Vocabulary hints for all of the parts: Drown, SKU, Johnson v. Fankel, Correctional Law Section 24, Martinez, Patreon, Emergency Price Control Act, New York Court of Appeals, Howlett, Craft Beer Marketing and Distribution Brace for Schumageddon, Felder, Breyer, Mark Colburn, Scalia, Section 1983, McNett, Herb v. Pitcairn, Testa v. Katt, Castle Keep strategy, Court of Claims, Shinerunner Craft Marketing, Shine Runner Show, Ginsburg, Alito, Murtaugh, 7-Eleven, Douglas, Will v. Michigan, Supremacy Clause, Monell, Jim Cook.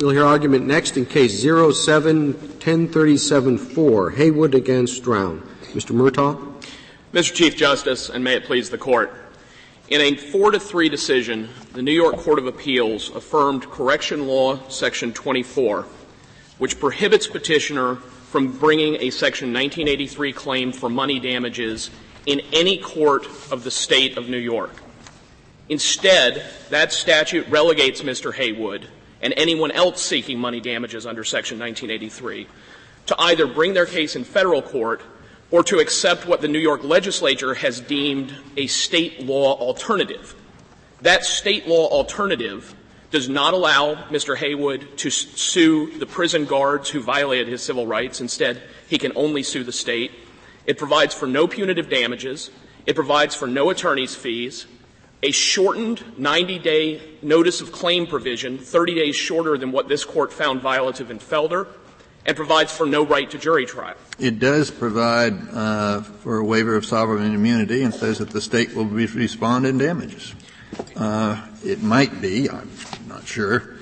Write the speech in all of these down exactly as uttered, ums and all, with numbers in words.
We'll hear argument next in case zero seven one zero three seven four, Haywood against Drown. Mister Murtaugh. Mister Chief Justice, and may it please the Court, in a four to three decision, the New York Court of Appeals affirmed Correctional Law Section twenty-four, which prohibits petitioner from bringing a Section nineteen eighty-three claim for money damages in any court of the state of New York. Instead, that statute relegates Mister Haywood and anyone else seeking money damages under Section nineteen eighty-three to either bring their case in federal court or to accept what the New York legislature has deemed a state law alternative. That state law alternative does not allow Mister Haywood to sue the prison guards who violated his civil rights. Instead, he can only sue the state. It provides for no punitive damages. It provides for no attorney's fees. A shortened ninety-day notice of claim provision, thirty days shorter than what this Court found violative in Felder, and provides for no right to jury trial. It does provide uh, for a waiver of sovereign immunity and says that the state will be respond in damages. Uh, it might be, I'm not sure,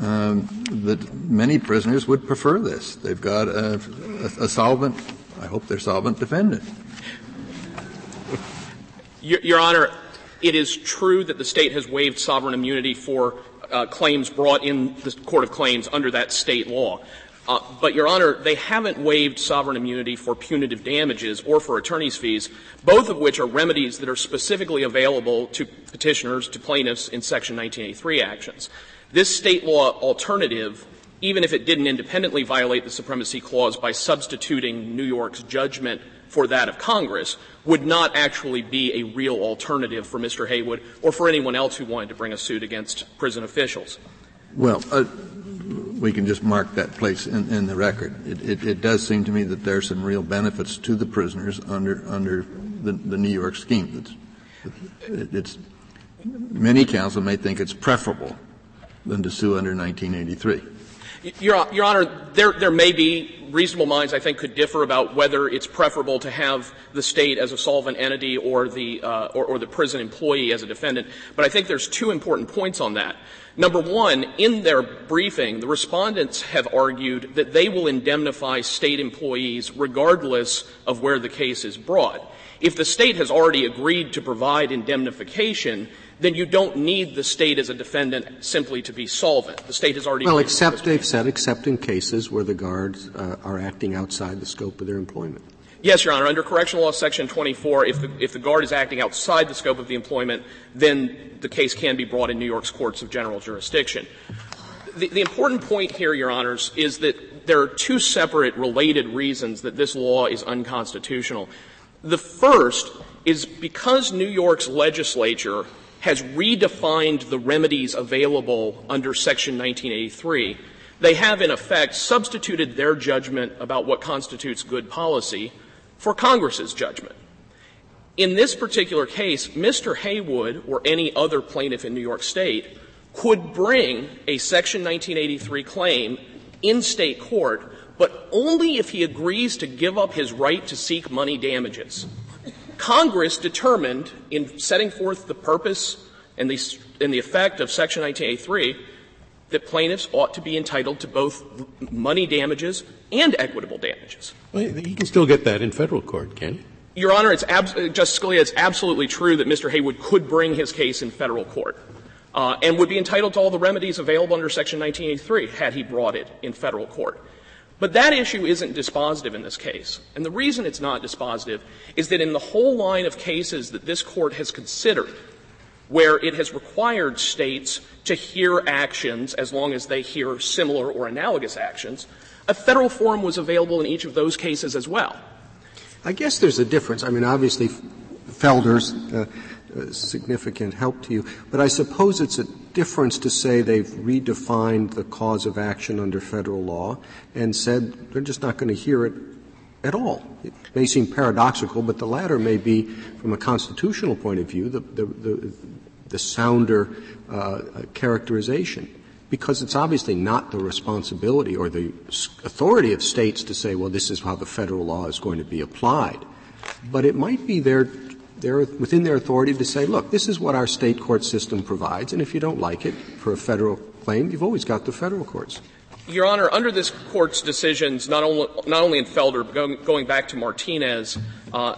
um, that many prisoners would prefer this. They've got a, a, a solvent, I hope they're solvent defendant. Your, Your Honor, it is true that the state has waived sovereign immunity for uh, claims brought in the Court of Claims under that state law. Uh, but, Your Honor, they haven't waived sovereign immunity for punitive damages or for attorney's fees, both of which are remedies that are specifically available to petitioners, to plaintiffs in Section nineteen eighty-three actions. This state law alternative, even if it didn't independently violate the Supremacy Clause by substituting New York's judgment for that of Congress, would not actually be a real alternative for Mister Haywood or for anyone else who wanted to bring a suit against prison officials. Well, uh we can just mark that place in, in the record. It, it, it does seem to me that there are some real benefits to the prisoners under under the, the New York scheme. It's, it's many counsel may think it's preferable than to sue under nineteen eighty-three. Your, Your Honor, there there may be reasonable minds I think could differ about whether it's preferable to have the state as a solvent entity or the uh, or, or the prison employee as a defendant. But I think there's two important points on that. Number one, in their briefing, the respondents have argued that they will indemnify state employees regardless of where the case is brought. If the state has already agreed to provide indemnification, then you don't need the state as a defendant simply to be solvent. The state has already — Well, except they've said, except in cases where the guards uh, are acting outside the scope of their employment. Yes, Your Honor. Under Correctional Law Section twenty-four, if the, if the guard is acting outside the scope of the employment, then the case can be brought in New York's courts of general jurisdiction. The, the important point here, Your Honors, is that there are two separate related reasons that this law is unconstitutional. The first is because New York's legislature has redefined the remedies available under Section nineteen eighty-three, they have, in effect, substituted their judgment about what constitutes good policy for Congress's judgment. In this particular case, Mister Haywood or any other plaintiff in New York State could bring a Section nineteen eighty-three claim in state court, but only if he agrees to give up his right to seek money damages. Congress determined, in setting forth the purpose and the, and the effect of Section nineteen eighty-three, that plaintiffs ought to be entitled to both money damages and equitable damages. Well, he can still get that in federal court, can he? Your Honor, it's ab- Justice Scalia, it's absolutely true that Mister Haywood could bring his case in federal court uh, and would be entitled to all the remedies available under Section nineteen eighty-three had he brought it in federal court. But that issue isn't dispositive in this case. And the reason it's not dispositive is that in the whole line of cases that this Court has considered, where it has required states to hear actions as long as they hear similar or analogous actions, a federal forum was available in each of those cases as well. I guess there's a difference. I mean, obviously, Felder's uh, uh, significant help to you, but I suppose it's a difference to say they've redefined the cause of action under federal law and said they're just not going to hear it at all. It may seem paradoxical, but the latter may be, from a constitutional point of view, the, the, the, the sounder uh, characterization, because it's obviously not the responsibility or the authority of states to say, well, this is how the federal law is going to be applied. But it might be their they're within their authority to say, look, this is what our state court system provides, and if you don't like it for a federal claim, you've always got the federal courts. Your Honor, under this Court's decisions, not only, not only in Felder, but going, going back to Martinez, uh,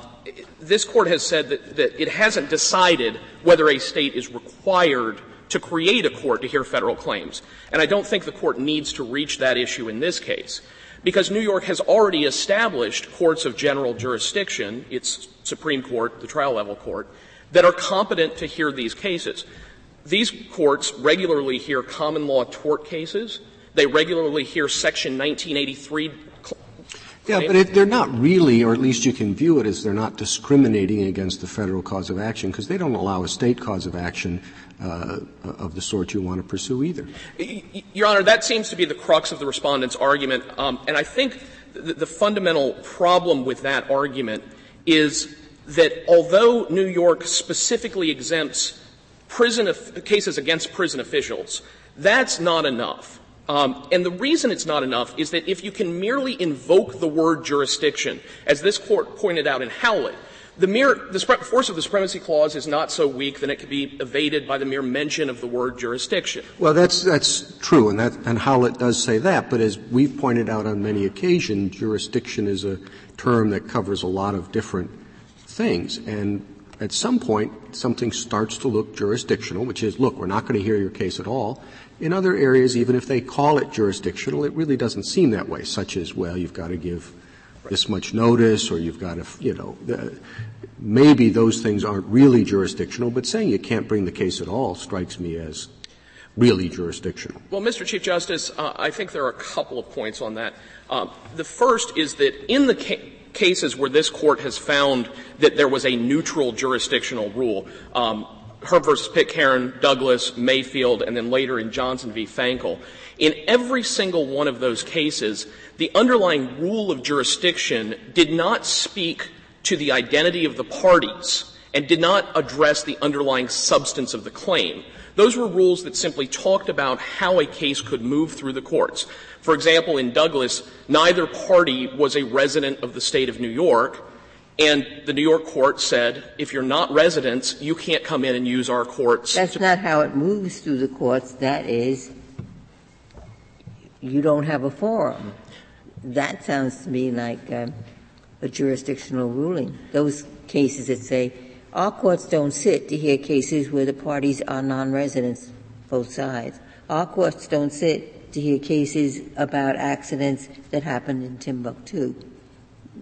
this Court has said that, that it hasn't decided whether a state is required to create a court to hear federal claims. And I don't think the Court needs to reach that issue in this case, because New York has already established courts of general jurisdiction, its Supreme Court, the trial-level court, that are competent to hear these cases. These courts regularly hear common law tort cases. They regularly hear Section nineteen eighty-three cl- Yeah, but it, they're not really, or at least you can view it as they're not discriminating against the federal cause of action, because they don't allow a state cause of action uh, of the sort you want to pursue either. Your Honor, that seems to be the crux of the respondent's argument, um, and I think the, the fundamental problem with that argument is that although New York specifically exempts prison of, cases against prison officials, that's not enough. Um, and the reason it's not enough is that if you can merely invoke the word jurisdiction, as this Court pointed out in Howlett, the mere the spre- force of the Supremacy Clause is not so weak that it can be evaded by the mere mention of the word jurisdiction. Well, that's that's true, and that and Howlett does say that. But as we've pointed out on many occasions, jurisdiction is a term that covers a lot of different things, and at some point something starts to look jurisdictional, which is, look, we're not going to hear your case at all. In other areas, even if they call it jurisdictional, it really doesn't seem that way, such as, well, you've got to give this much notice, or you've got to, you know, uh, maybe those things aren't really jurisdictional, but saying you can't bring the case at all strikes me as really jurisdictional. Well, Mister Chief Justice, uh, I think there are a couple of points on that. Uh, the first is that in the case, cases where this Court has found that there was a neutral jurisdictional rule, um, Herb v. Pitcairn, Douglas, Mayfield, and then later in Johnson v. Fankel, in every single one of those cases, the underlying rule of jurisdiction did not speak to the identity of the parties and did not address the underlying substance of the claim. Those were rules that simply talked about how a case could move through the courts. For example, in Douglas, neither party was a resident of the state of New York, and the New York court said, if you're not residents, you can't come in and use our courts. That's not how it moves through the courts. That is, you don't have a forum. That sounds to me like um, a jurisdictional ruling. Those cases that say, our courts don't sit to hear cases where the parties are non-residents, both sides. Our courts don't sit to hear cases about accidents that happened in Timbuktu.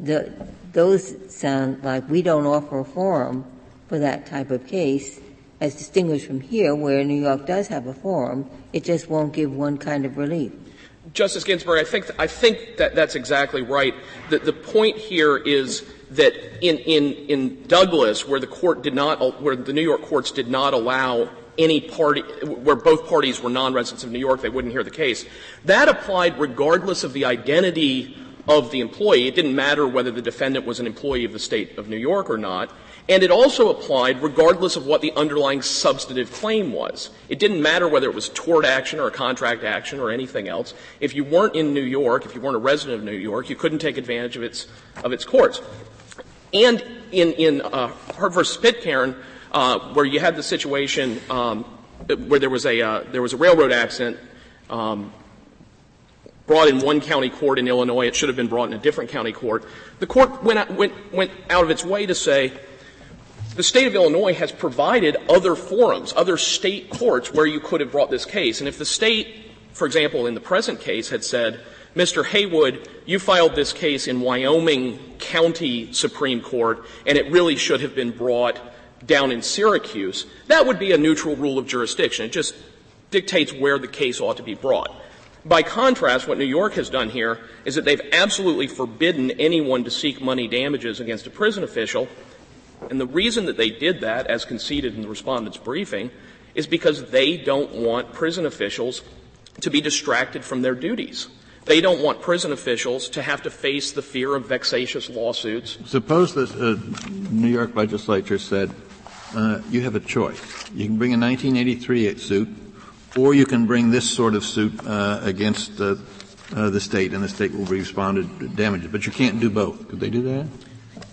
The, those sound like we don't offer a forum for that type of case, as distinguished from here, where New York does have a forum. It just won't give one kind of relief. Justice Ginsburg, I think, th- I think that that's exactly right. The, the point here is that in, in, in Douglas, where the court did not, where the New York courts did not allow any party, where both parties were non-residents of New York, they wouldn't hear the case. That applied regardless of the identity of the employee. It didn't matter whether the defendant was an employee of the state of New York or not. And it also applied regardless of what the underlying substantive claim was. It didn't matter whether it was tort action or a contract action or anything else. If you weren't in New York, if you weren't a resident of New York, you couldn't take advantage of its, of its courts. And in, in, uh, Herb versus Pitcairn, uh, where you had the situation, um, where there was a, uh, there was a railroad accident, um, brought in one county court in Illinois. It should have been brought in a different county court. The court went out, went, went out of its way to say, the state of Illinois has provided other forums, other state courts where you could have brought this case. And if the state, for example, in the present case, had said, Mister Haywood, you filed this case in Wyoming County Supreme Court, and it really should have been brought down in Syracuse, that would be a neutral rule of jurisdiction. It just dictates where the case ought to be brought. By contrast, what New York has done here is that they've absolutely forbidden anyone to seek money damages against a prison official. And the reason that they did that, as conceded in the respondent's briefing, is because they don't want prison officials to be distracted from their duties. They don't want prison officials to have to face the fear of vexatious lawsuits. Suppose that the uh, New York legislature said, uh, you have a choice. You can bring a nineteen eighty-three suit, or you can bring this sort of suit uh, against uh, uh, the state, and the state will respond to damages. But you can't do both. Could they do that?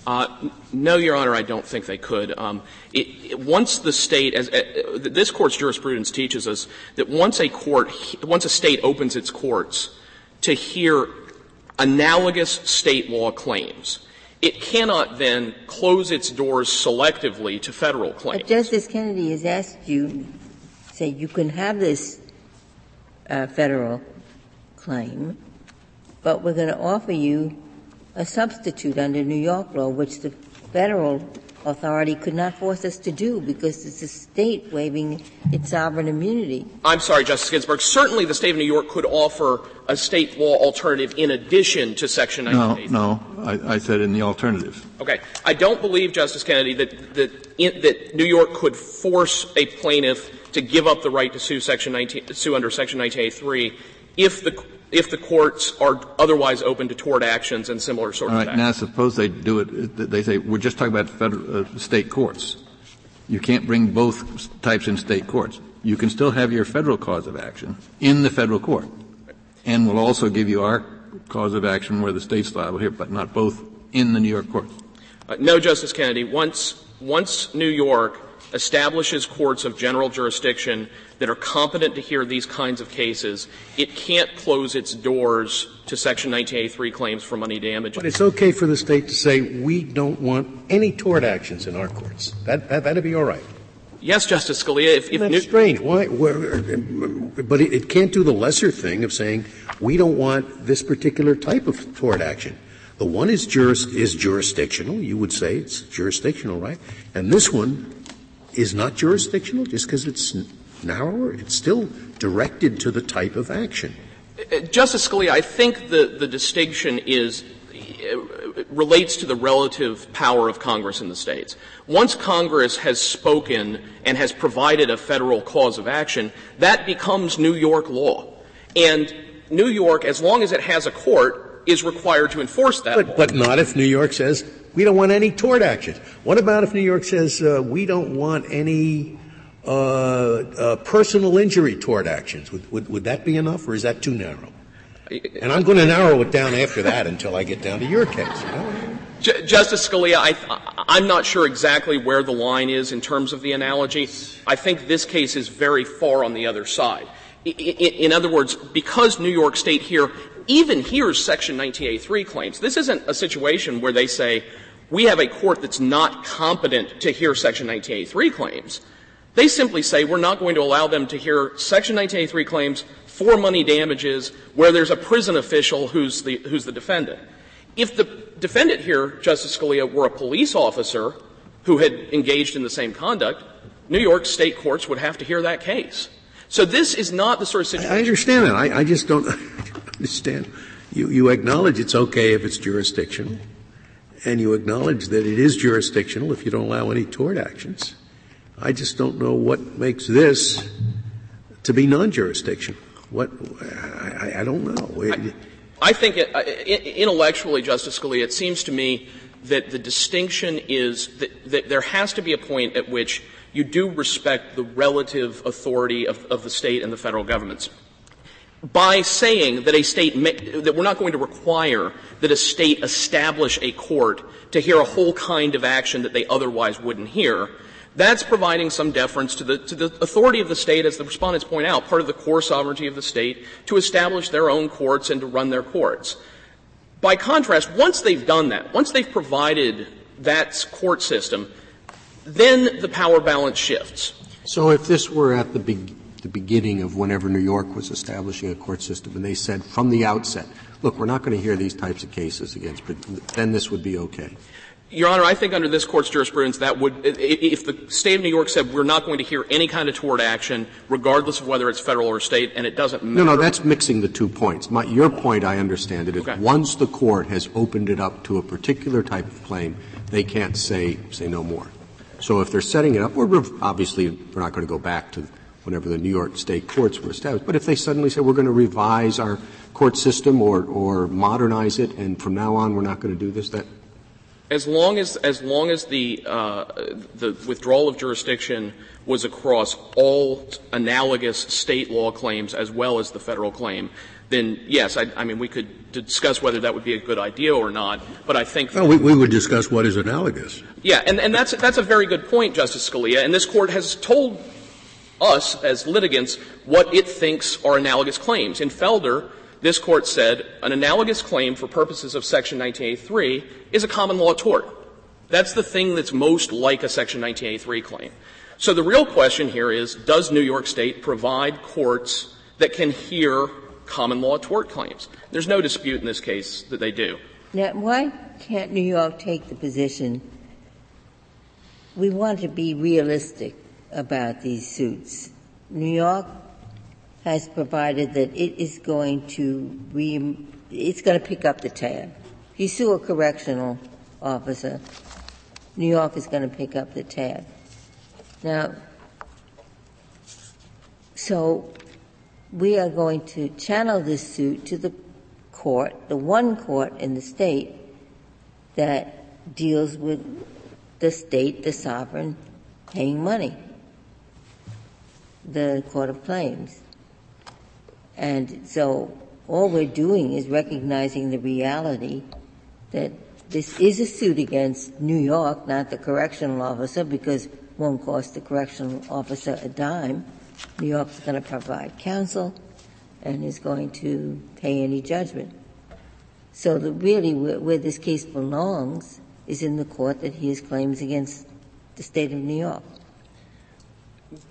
Uh, no, Your Honor, I don't think they could. Um, it, it, once the state, as uh, this court's jurisprudence teaches us, that once a court, once a state opens its courts to hear analogous state law claims, it cannot then close its doors selectively to federal claims. But Justice Kennedy has asked you, say, you can have this uh, federal claim, but we're going to offer you a substitute under New York law, which the federal authority could not force us to do because it's a state waiving its sovereign immunity. I'm sorry, Justice Ginsburg. Certainly the state of New York could offer a state law alternative in addition to Section nineteen eighty-three. No, no. I, I said in the alternative. Okay. I don't believe, Justice Kennedy, that, that, in, that New York could force a plaintiff to give up the right to sue, Section nineteen, sue under Section nineteen eighty-three if the if the courts are otherwise open to tort actions and similar sort of actions. All right. Actions. Now, suppose they do it. They say, we're just talking about federal, uh, state courts. You can't bring both types in state courts. You can still have your federal cause of action in the federal court. Right. And we'll also give you our cause of action where the state's liable here, but not both in the New York courts. Uh, no, Justice Kennedy. Once, once New York establishes courts of general jurisdiction that are competent to hear these kinds of cases, it can't close its doors to Section nineteen eighty-three claims for money damages. But it's okay for the state to say, we don't want any tort actions in our courts. That, that, that'd be all right. Yes, Justice Scalia. If, if Isn't that new- strange? Why? But it, it can't do the lesser thing of saying, we don't want this particular type of tort action. The one is, juris, is jurisdictional. You would say it's jurisdictional, right? And this one is not jurisdictional just because it's narrower. It's still directed to the type of action. Justice Scalia, I think the, the distinction is — relates to the relative power of Congress in the states. Once Congress has spoken and has provided a federal cause of action, that becomes New York law. And New York, as long as it has a court, is required to enforce that but, law. But not if New York says, we don't want any tort actions. What about if New York says, uh, we don't want any uh, uh personal injury tort actions? Would, would, would that be enough, or is that too narrow? And I'm going to narrow it down after that until I get down to your case. You know? J- Justice Scalia, I th- I'm not sure exactly where the line is in terms of the analogy. I think this case is very far on the other side. I- I- in other words, because New York State here even hears Section nineteen eighty-three claims. This isn't a situation where they say, we have a court that's not competent to hear Section nineteen eighty-three claims. They simply say, we're not going to allow them to hear Section nineteen eighty-three claims for money damages where there's a prison official who's the, who's the defendant. If the defendant here, Justice Scalia, were a police officer who had engaged in the same conduct, New York State courts would have to hear that case. So this is not the sort of situation. I understand that. I, I just don't understand. You, you acknowledge it's okay if it's jurisdictional, and you acknowledge that it is jurisdictional if you don't allow any tort actions. I just don't know what makes this to be non-jurisdictional. What I, I don't know. It, I, I think it, intellectually, Justice Scalia, it seems to me that the distinction is that, that there has to be a point at which you do respect the relative authority of, of the state and the federal governments. By saying that a state may, that we're not going to require that a state establish a court to hear a whole kind of action that they otherwise wouldn't hear, that's providing some deference to the, to the authority of the state, as the respondents point out, part of the core sovereignty of the state, to establish their own courts and to run their courts. By contrast, once they've done that, once they've provided that court system, then the power balance shifts. So if this were at the, be- the beginning of whenever New York was establishing a court system and they said from the outset, look, we're not going to hear these types of cases against, then this would be okay. Your Honor, I think under this Court's jurisprudence that would, if the State of New York said we're not going to hear any kind of tort action, regardless of whether it's federal or state, and it doesn't matter. No, no, that's mixing the two points. My, your point, I understand it, is okay. Once the Court has opened it up to a particular type of claim, they can't say, say no more. So if they're setting it up, we're obviously we're not going to go back to whenever the New York State courts were established. But if they suddenly say we're going to revise our court system or, or modernize it, and from now on we're not going to do this, that As long as, as long as the, uh, the withdrawal of jurisdiction was across all analogous state law claims as well as the federal claim, then yes, I, I mean, we could discuss whether that would be a good idea or not, but I think... No, we, we would discuss what is analogous. Yeah, and, and that's, that's a very good point, Justice Scalia, and this Court has told us as litigants what it thinks are analogous claims. In Felder, this Court said an analogous claim for purposes of Section nineteen eighty-three is a common law tort. That's the thing that's most like a Section nineteen eighty-three claim. So the real question here is, does New York State provide courts that can hear common law tort claims? There's no dispute in this case that they do. Now, why can't New York take the position, we want to be realistic about these suits? New York has provided that it is going to re- it's going to pick up the tab. If you sue a correctional officer, New York is going to pick up the tab. Now, so we are going to channel this suit to the court, the one court in the state that deals with the state, the sovereign, paying money, the Court of Claims. And so all we're doing is recognizing the reality that this is a suit against New York, not the correctional officer, because it won't cost the correctional officer a dime. New York's going to provide counsel and is going to pay any judgment. So that really where, where this case belongs is in the court that hears claims against the state of New York.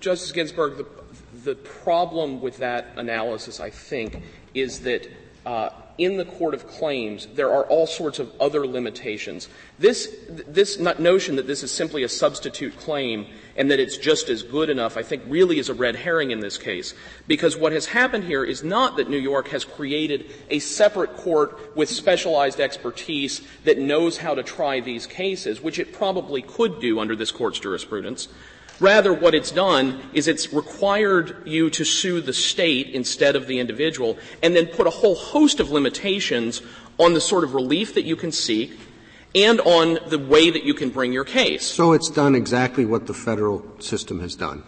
Justice Ginsburg, the The problem with that analysis, I think, is that uh, in the Court of Claims, there are all sorts of other limitations. This, this notion that this is simply a substitute claim and that it's just as good enough, I think, really is a red herring in this case, because what has happened here is not that New York has created a separate court with specialized expertise that knows how to try these cases, which it probably could do under this Court's jurisprudence. Rather, what it's done is it's required you to sue the state instead of the individual, and then put a whole host of limitations on the sort of relief that you can seek and on the way that you can bring your case. So it's done exactly what the federal system has done.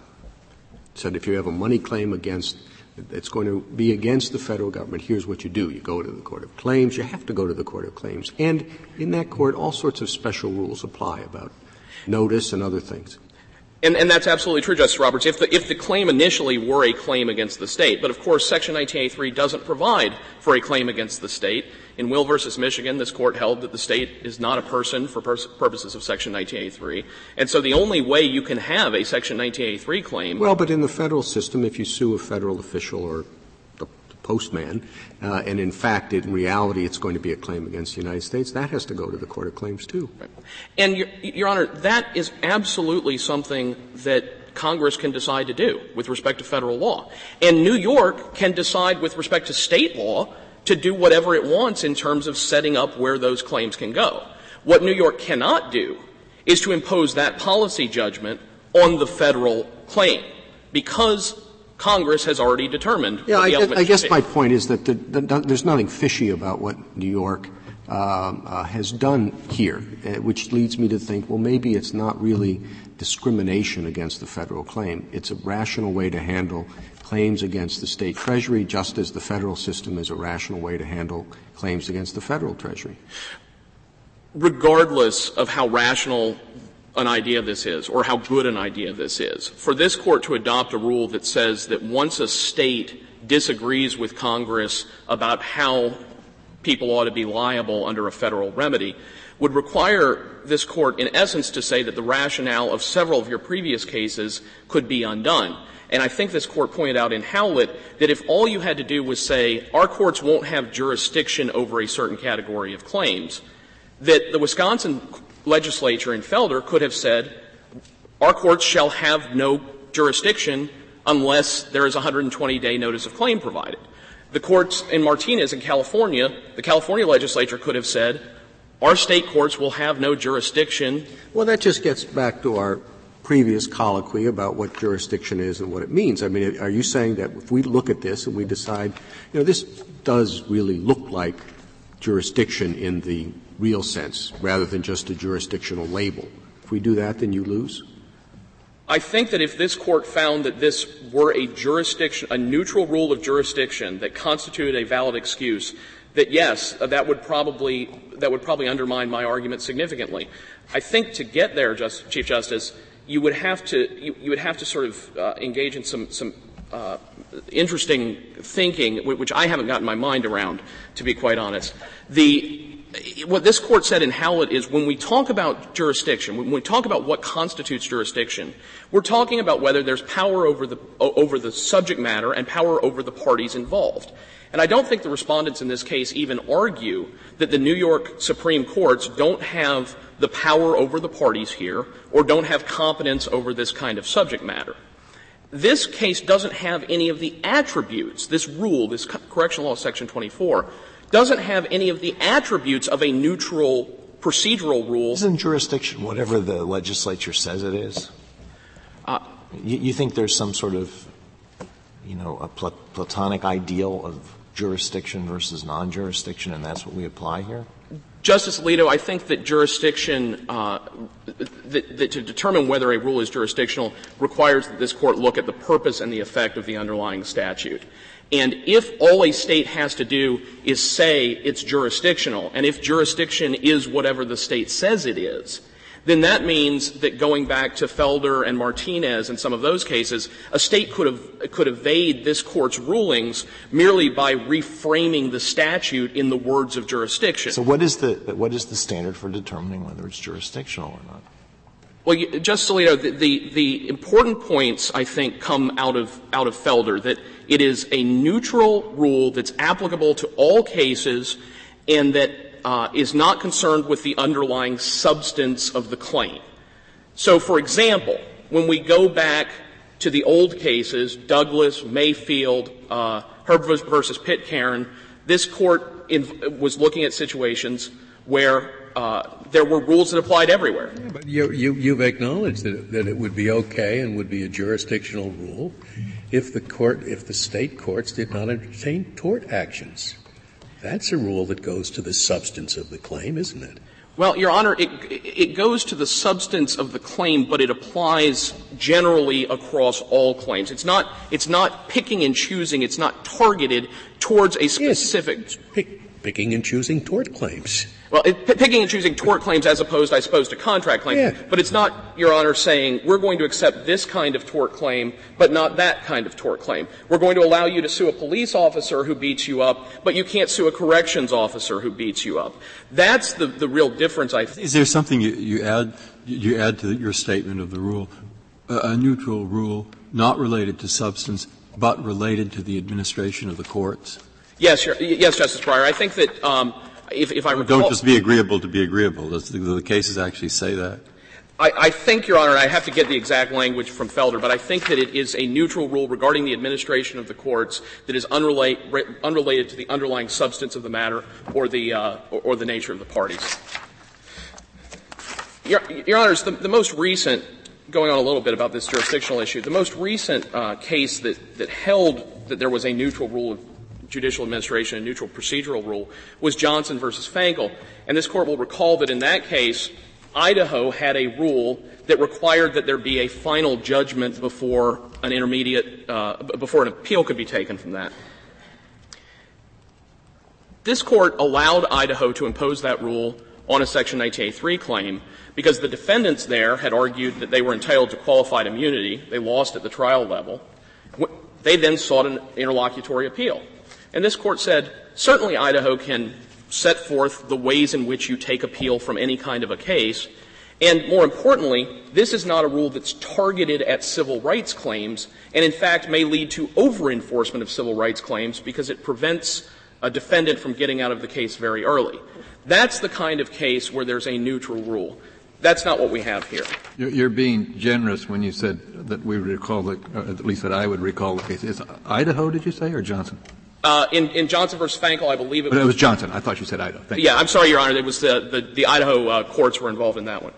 It said if you have a money claim against — it's going to be against the federal government, here's what you do. You go to the Court of Claims. You have to go to the Court of Claims. And in that court, all sorts of special rules apply about notice and other things. And, and that's absolutely true, Justice Roberts, if the, if the claim initially were a claim against the state. But, of course, Section nineteen eighty-three doesn't provide for a claim against the state. In Will v. Michigan, this Court held that the state is not a person for pers- purposes of Section nineteen eighty-three. And so the only way you can have a Section nineteen eighty-three claim — Well, but in the federal system, if you sue a federal official or the, the postman, uh, and in fact, in reality, it's going to be a claim against the United States, that has to go to the Court of Claims, too. Right. And, Your, Your Honor, that is absolutely something that Congress can decide to do with respect to federal law. And New York can decide with respect to state law to do whatever it wants in terms of setting up where those claims can go. What New York cannot do is to impose that policy judgment on the federal claim, because Congress has already determined. Yeah, I guess, I guess my point is that the, the, there's nothing fishy about what New York Um, uh, has done here, uh, which leads me to think, well, maybe it's not really discrimination against the federal claim. It's a rational way to handle claims against the state treasury, just as the federal system is a rational way to handle claims against the federal treasury. Regardless of how rational an idea this is or how good an idea this is, for this Court to adopt a rule that says that once a state disagrees with Congress about how people ought to be liable under a federal remedy, would require this Court, in essence, to say that the rationale of several of your previous cases could be undone. And I think this Court pointed out in Howlett that if all you had to do was say, our courts won't have jurisdiction over a certain category of claims, that the Wisconsin legislature in Felder could have said, our courts shall have no jurisdiction unless there is a one hundred twenty day notice of claim provided. The courts in Martinez in California, the California legislature could have said, our state courts will have no jurisdiction. Well, that just gets back to our previous colloquy about what jurisdiction is and what it means. I mean, are you saying that if we look at this and we decide, you know, this does really look like jurisdiction in the real sense rather than just a jurisdictional label. If we do that, then you lose? I think that if this Court found that this were a jurisdiction, a neutral rule of jurisdiction that constituted a valid excuse, that yes, that would probably, that would probably undermine my argument significantly. I think to get there, Just, Chief Justice, you would have to, you, you would have to sort of uh, engage in some, some uh, interesting thinking, which I haven't gotten my mind around, to be quite honest. The, what this Court said in Howlett is when we talk about jurisdiction, when we talk about what constitutes jurisdiction, we're talking about whether there's power over the, over the subject matter and power over the parties involved. And I don't think the respondents in this case even argue that the New York Supreme Courts don't have the power over the parties here or don't have competence over this kind of subject matter. This case doesn't have any of the attributes. This rule, this Correctional Law Section twenty-four, doesn't have any of the attributes of a neutral procedural rule. Isn't jurisdiction whatever the legislature says it is? Uh, you, you think there's some sort of, you know, a plat- platonic ideal of jurisdiction versus non-jurisdiction, and that's what we apply here? Justice Alito, I think that jurisdiction, uh, that, that to determine whether a rule is jurisdictional requires that this Court look at the purpose and the effect of the underlying statute. And if all a state has to do is say it's jurisdictional, and if jurisdiction is whatever the state says it is, then that means that going back to Felder and Martinez and some of those cases, a state could have, could evade this Court's rulings merely by reframing the statute in the words of jurisdiction. So what is the, what is the standard for determining whether it's jurisdictional or not? Well, you, Justice Alito, the, the, the important points, I think, come out of, out of Felder, that it is a neutral rule that's applicable to all cases and that Uh, is not concerned with the underlying substance of the claim. So, for example, when we go back to the old cases, Douglas, Mayfield, uh, Herb versus Pitcairn, this Court in, was looking at situations where uh, there were rules that applied everywhere. Yeah, but you, you, you've acknowledged that it, that it would be okay and would be a jurisdictional rule if the court, if the state courts did not entertain tort actions. That's a rule that goes to the substance of the claim, isn't it? Well, Your Honor, it, it goes to the substance of the claim, but it applies generally across all claims. It's not, it's not picking and choosing. It's not targeted towards a specific. Yes, it's pick, picking and choosing tort claims. Well, it, p- picking and choosing tort claims as opposed, I suppose, to contract claims. Yeah. But it's not, Your Honor, saying we're going to accept this kind of tort claim, but not that kind of tort claim. We're going to allow you to sue a police officer who beats you up, but you can't sue a corrections officer who beats you up. That's the, the real difference, I think. Is there something you, you add, you add to your statement of the rule, uh, a neutral rule not related to substance, but related to the administration of the courts? Yes, Your, yes, Justice Breyer. I think that, um, If, if I recall, don't just be agreeable to be agreeable. Does the, do the cases actually say that? I, I think, Your Honor, and I have to get the exact language from Felder, but I think that it is a neutral rule regarding the administration of the courts that is unrelate, re, unrelated to the underlying substance of the matter or the uh, or, or the nature of the parties. Your, Your Honors, the, the most recent, going on a little bit about this jurisdictional issue, the most recent uh, case that, that held that there was a neutral rule of judicial administration and neutral procedural rule was Johnson versus Fankel. And this Court will recall that in that case, Idaho had a rule that required that there be a final judgment before an intermediate, uh, before an appeal could be taken from that. This Court allowed Idaho to impose that rule on a Section nineteen eighty-three claim because the defendants there had argued that they were entitled to qualified immunity. They lost at the trial level. They then sought an interlocutory appeal. And this Court said, certainly Idaho can set forth the ways in which you take appeal from any kind of a case. And more importantly, this is not a rule that's targeted at civil rights claims and, in fact, may lead to over-enforcement of civil rights claims because it prevents a defendant from getting out of the case very early. That's the kind of case where there's a neutral rule. That's not what we have here. You're being generous when you said that we recall the, at least that I would recall the case. Is Idaho, did you say, or Johnson? Uh, in, in Johnson versus Fankel, I believe it was. But it was Johnson. I thought you said Idaho. Thank yeah, you. I'm sorry, Your Honor. It was the, the, the Idaho uh, courts were involved in that one.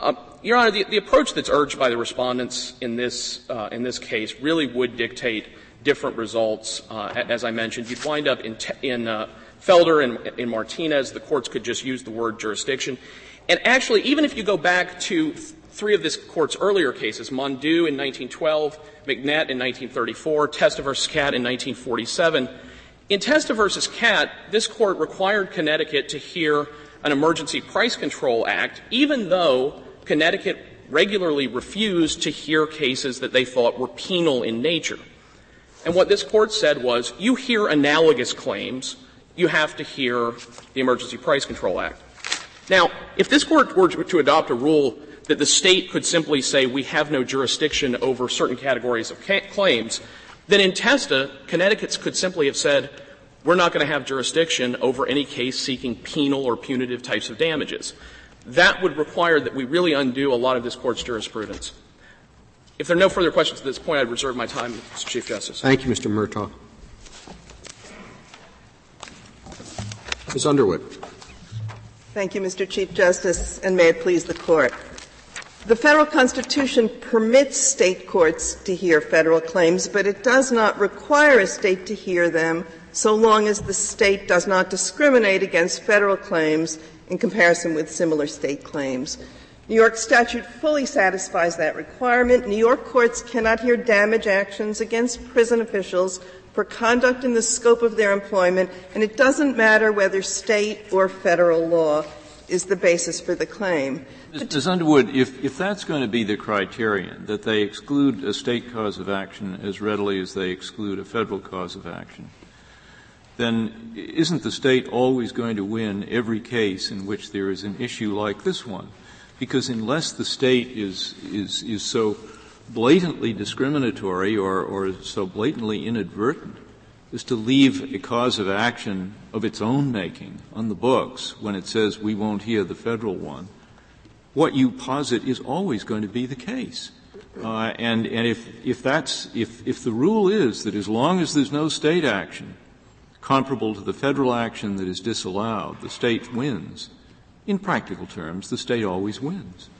Uh, Your Honor, the, the approach that's urged by the respondents in this, uh, in this case really would dictate different results, uh, as I mentioned. You'd wind up in, te- in uh, Felder and in Martinez, the courts could just use the word jurisdiction. And actually, even if you go back to th- three of this court's earlier cases, Mondou in nineteen twelve, McNett in nineteen thirty-four, Testa v. Katt in nineteen forty-seven, in Testa v. Katt, this court required Connecticut to hear an Emergency Price Control Act, even though Connecticut regularly refused to hear cases that they thought were penal in nature. And what this court said was, you hear analogous claims, you have to hear the Emergency Price Control Act. Now, if this court were to adopt a rule that the state could simply say we have no jurisdiction over certain categories of ca- claims, then in Testa, Connecticut could simply have said, we're not going to have jurisdiction over any case seeking penal or punitive types of damages. That would require that we really undo a lot of this Court's jurisprudence. If there are no further questions at this point, I'd reserve my time, Mister Chief Justice. Thank you, Mister Murtaugh. Miz Underwood. Thank you, Mister Chief Justice, and may it please the Court. The Federal Constitution permits state courts to hear federal claims, but it does not require a state to hear them so long as the state does not discriminate against federal claims in comparison with similar state claims. New York statute fully satisfies that requirement. New York courts cannot hear damage actions against prison officials for conduct in the scope of their employment, and it doesn't matter whether state or federal law is the basis for the claim. Miz Underwood, if, if that's going to be the criterion, that they exclude a state cause of action as readily as they exclude a federal cause of action, then isn't the state always going to win every case in which there is an issue like this one? Because unless the state is is, is so blatantly discriminatory or, or so blatantly inadvertent is to leave a cause of action of its own making on the books when it says we won't hear the federal one, what you posit is always going to be the case. Uh, and, and if, if that's, if, if the rule is that as long as there's no state action comparable to the federal action that is disallowed, the state wins, in practical terms, the state always wins.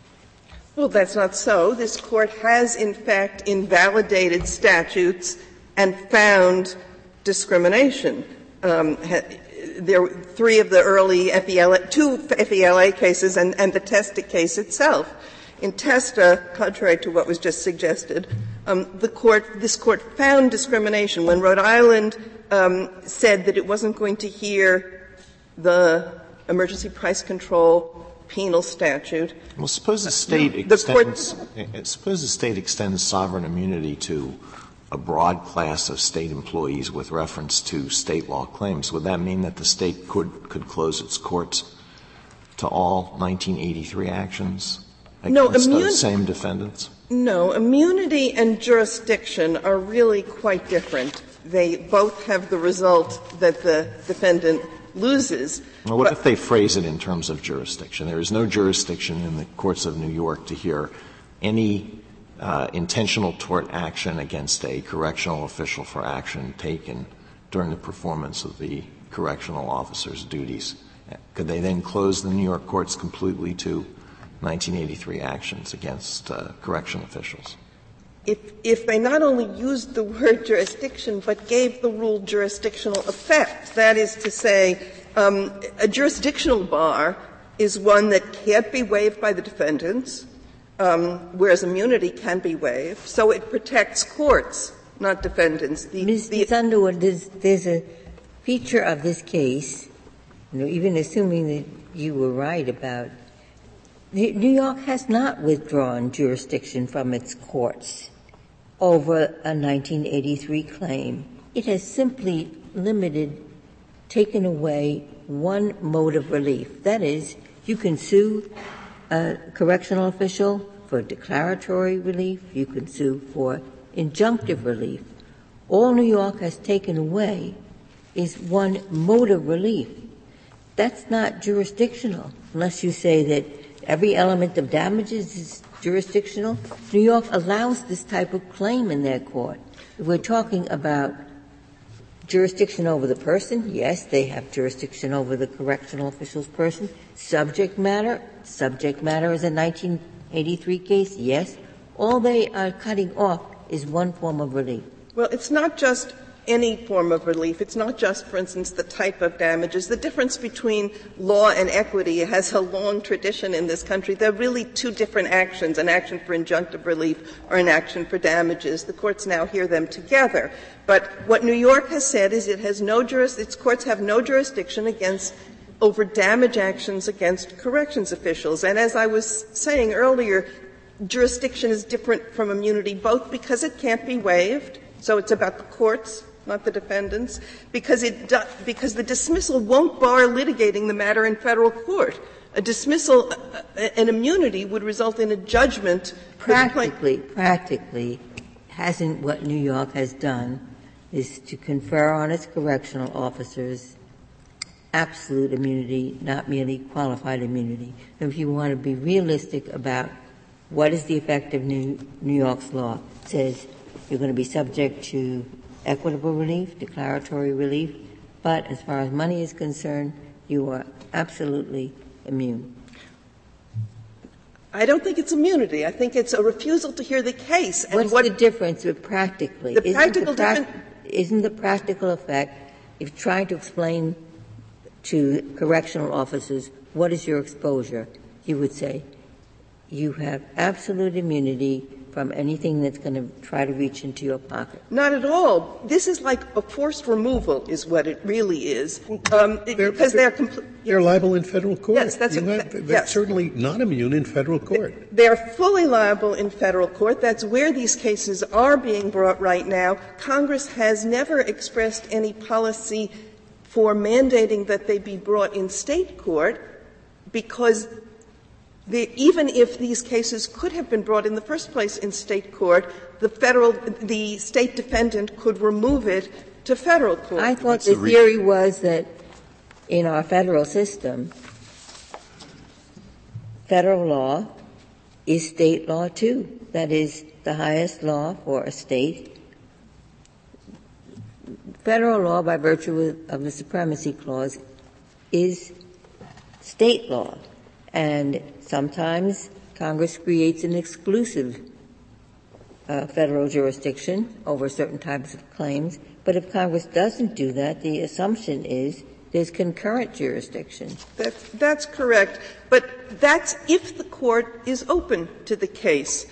Well, that's not so. This Court has, in fact, invalidated statutes and found discrimination. Um, there were three of the early F E L A, two F E L A cases and, and the Testa case itself. In Testa, contrary to what was just suggested, um, the court, this court found discrimination when Rhode Island um, said that it wasn't going to hear the emergency price control penal statute. Well, suppose the state no, extends. The court, suppose the state extends sovereign immunity to a broad class of state employees with reference to state law claims. Would that mean that the state could, could close its courts to all nineteen eighty-three actions against no, immun- those same defendants? No. Immunity and jurisdiction are really quite different. They both have the result that the defendant loses. Well, what but- if they phrase it in terms of jurisdiction? There is no jurisdiction in the courts of New York to hear any Uh, intentional tort action against a correctional official for action taken during the performance of the correctional officer's duties. Could they then close the New York courts completely to nineteen eighty-three actions against uh, correction officials? If, if they not only used the word jurisdiction, but gave the rule jurisdictional effect, that is to say, um, a jurisdictional bar is one that can't be waived by the defendants, Um, whereas immunity can be waived. So it protects courts, not defendants. The, Miz The Miz Underwood, there's, there's a feature of this case, you know, even assuming that you were right about New York has not withdrawn jurisdiction from its courts over a nineteen eighty-three claim. It has simply limited, taken away one mode of relief. That is, you can sue a correctional official for declaratory relief. You can sue for injunctive relief. All New York has taken away is one mode of relief. That's not jurisdictional, unless you say that every element of damages is jurisdictional. New York allows this type of claim in their court. If we're talking about jurisdiction over the person, yes, they have jurisdiction over the correctional official's person. Subject matter, subject matter is a nineteen eighty-three case, yes. All they are cutting off is one form of relief. Well, it's not just any form of relief. It's not just, for instance, the type of damages. The difference between law and equity has a long tradition in this country. There are really two different actions, an action for injunctive relief or an action for damages. The courts now hear them together. But what New York has said is it has no juris, its courts have no jurisdiction against over damage actions against corrections officials. And as I was saying earlier, jurisdiction is different from immunity, both because it can't be waived, so it's about the courts, not the defendants, because it do, because the dismissal won't bar litigating the matter in federal court. A dismissal, an immunity would result in a judgment. Practically, practically, hasn't what New York has done is to confer on its correctional officers absolute immunity, not merely qualified immunity. And if you want to be realistic about what is the effect of New, New York's law, it says you're going to be subject to equitable relief, declaratory relief, but as far as money is concerned, you are absolutely immune. I don't think it's immunity. I think it's a refusal to hear the case. And What's what the difference with practically? The isn't, practical the pra- isn't the practical effect, if trying to explain to correctional officers what is your exposure, you would say you have absolute immunity from anything that's going to try to reach into your pocket. Not at all. This is like a forced removal is what it really is, um, it, they're, because they're, they're, compl- they're liable in federal court. Yes, that's a, not, They're yes. certainly not immune in federal court. They, they're fully liable in federal court. That's where these cases are being brought right now. Congress has never expressed any policy for mandating that they be brought in state court, because The, even if these cases could have been brought in the first place in state court, the federal, the state defendant could remove it to federal court. I thought That's the theory was that in our federal system, federal law is state law too. That is, the highest law for a state. Federal law, by virtue of the Supremacy Clause, is state law. And sometimes Congress creates an exclusive uh, federal jurisdiction over certain types of claims. But if Congress doesn't do that, the assumption is there's concurrent jurisdiction. That's, that's correct. But that's if the court is open to the case.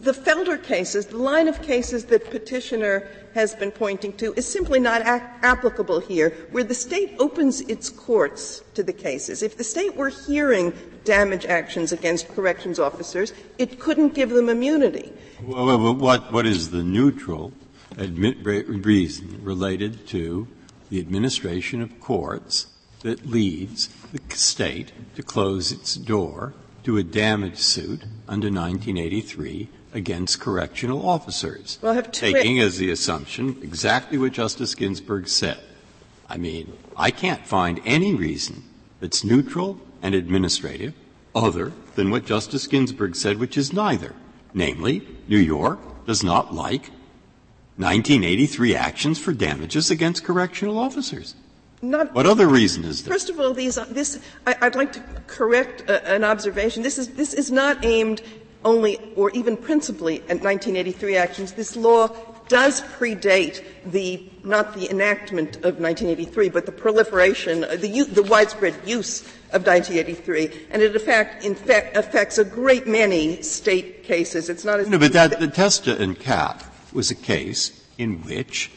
The Felder cases, the line of cases that Petitioner has been pointing to, is simply not a- applicable here, where the state opens its courts to the cases. If the state were hearing damage actions against corrections officers, it couldn't give them immunity. Well, well what, what is the neutral admit reason related to the administration of courts that leads the state to close its door to a damage suit under nineteen eighty-three against correctional officers, well, taking re- as the assumption exactly what Justice Ginsburg said. I mean, I can't find any reason that's neutral and administrative other than what Justice Ginsburg said, which is neither. Namely, New York does not like nineteen eighty-three actions for damages against correctional officers. Not what other reason is there? First of all, these, this, I, I'd like to correct uh, an observation. This is, this is not aimed only or even principally at nineteen eighty-three actions. This law does predate the, not the enactment of nineteen eighty-three, but the proliferation, the, the widespread use of nineteen eighty-three. And it, in fact, in fact, affects a great many state cases. It's not as... No, but that, the Testa and Katt was a case in which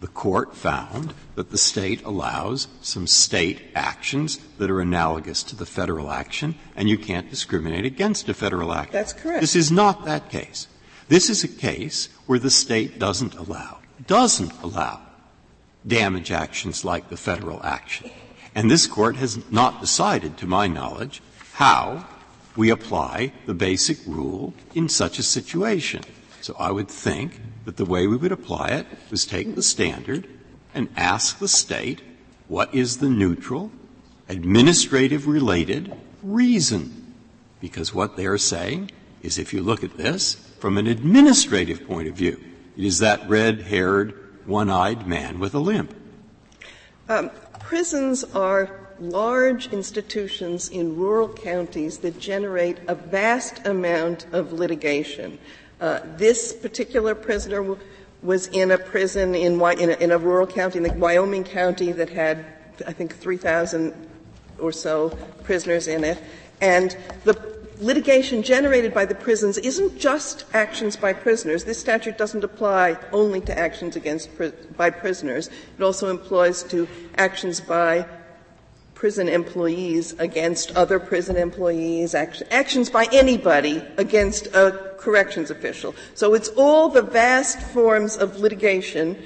the court found that the state allows some state actions that are analogous to the federal action, and you can't discriminate against a federal action. That's correct. This is not that case. This is a case where the state doesn't allow, doesn't allow damage actions like the federal action. And this court has not decided, to my knowledge, how we apply the basic rule in such a situation. So I would think that the way we would apply it was take the standard and ask the state what is the neutral, administrative-related reason. Because what they are saying is, if you look at this from an administrative point of view, it is that red-haired, one-eyed man with a limp. Um, prisons are large institutions in rural counties that generate a vast amount of litigation. Uh, this particular prisoner w- was in a prison in, in, a, in a rural county, in the Wyoming county, that had, I think, three thousand or so prisoners in it. And the litigation generated by the prisons isn't just actions by prisoners. This statute doesn't apply only to actions against pri- by prisoners. It also employs to actions by prison employees against other prison employees, action, actions by anybody against a corrections official. So it's all the vast forms of litigation,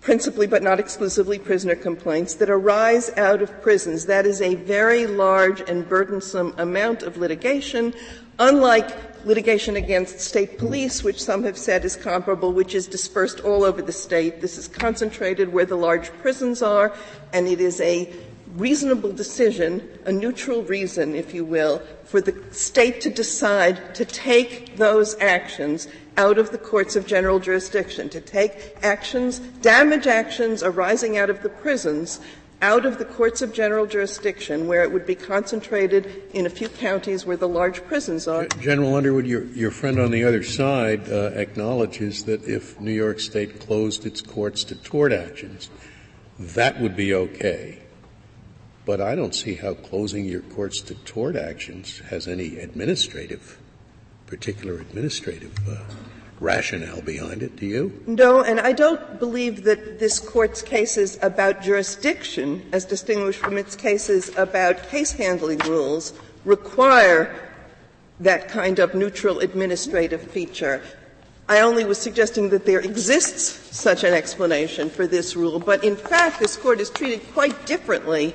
principally but not exclusively prisoner complaints, that arise out of prisons. That is a very large and burdensome amount of litigation, unlike litigation against state police, which some have said is comparable, which is dispersed all over the state. This is concentrated where the large prisons are, and it is a reasonable decision, a neutral reason, if you will, for the state to decide to take those actions out of the courts of general jurisdiction, to take actions, damage actions arising out of the prisons, out of the courts of general jurisdiction, where it would be concentrated in a few counties where the large prisons are. General Underwood, your, your friend on the other side uh, acknowledges that if New York State closed its courts to tort actions, that would be okay. But I don't see how closing your courts to tort actions has any administrative, particular administrative uh, rationale behind it. Do you? No, and I don't believe that this Court's cases about jurisdiction, as distinguished from its cases about case handling rules, require that kind of neutral administrative feature. I only was suggesting that there exists such an explanation for this rule, but in fact this Court is treated quite differently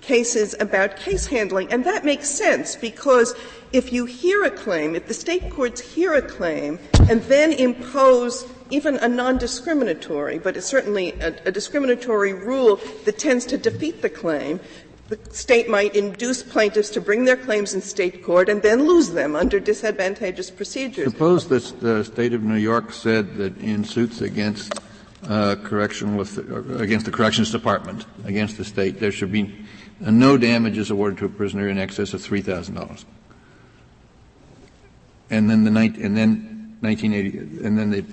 cases about case handling. And that makes sense, because if you hear a claim, if the state courts hear a claim and then impose even a non-discriminatory, but it's certainly a, a discriminatory rule that tends to defeat the claim, the state might induce plaintiffs to bring their claims in state court and then lose them under disadvantageous procedures. Suppose that the state of New York said that in suits against uh, correctional, against the corrections department, against the state, there should be and no damages awarded to a prisoner in excess of three thousand dollars. And then the and then nineteen eighty and then the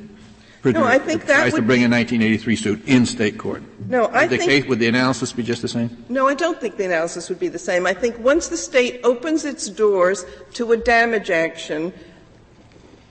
prisoner no, I think that tries would to bring a nineteen eighty-three suit in state court. No, I the think case, would the analysis be just the same? No, I don't think the analysis would be the same. I think once the state opens its doors to a damage action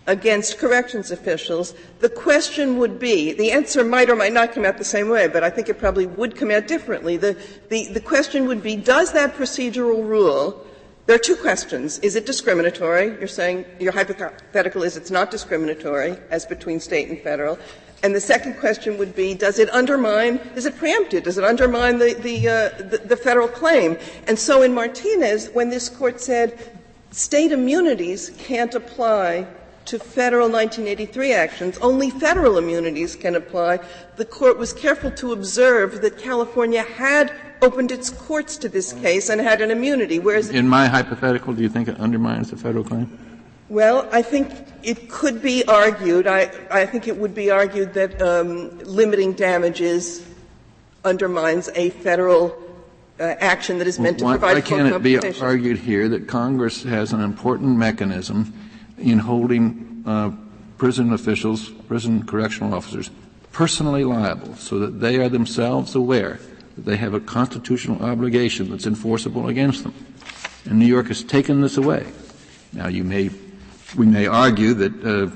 against corrections officials, the question would be, the answer might or might not come out the same way, but I think it probably would come out differently. The, the, the question would be, does that procedural rule — there are two questions. Is it discriminatory? You're saying — your hypothetical is it's not discriminatory, as between state and federal. And the second question would be, does it undermine — is it preempted? Does it undermine the, the, uh, the, the federal claim? And so in Martinez, when this Court said state immunities can't apply to federal nineteen eighty-three actions, only federal immunities can apply, the Court was careful to observe that California had opened its courts to this case and had an immunity, whereas — In my hypothetical, do you think it undermines the federal claim? Well, I think it could be argued. I, I think it would be argued that um, limiting damages undermines a federal uh, action that is meant well, to provide full compensation. Why can't it be argued here that Congress has an important mechanism in holding uh, prison officials, prison correctional officers, personally liable so that they are themselves aware that they have a constitutional obligation that's enforceable against them? And New York has taken this away. Now, you may — we may argue that uh,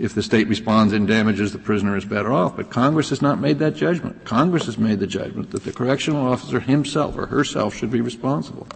if the state responds in damages, the prisoner is better off, but Congress has not made that judgment. Congress has made the judgment that the correctional officer himself or herself should be responsible.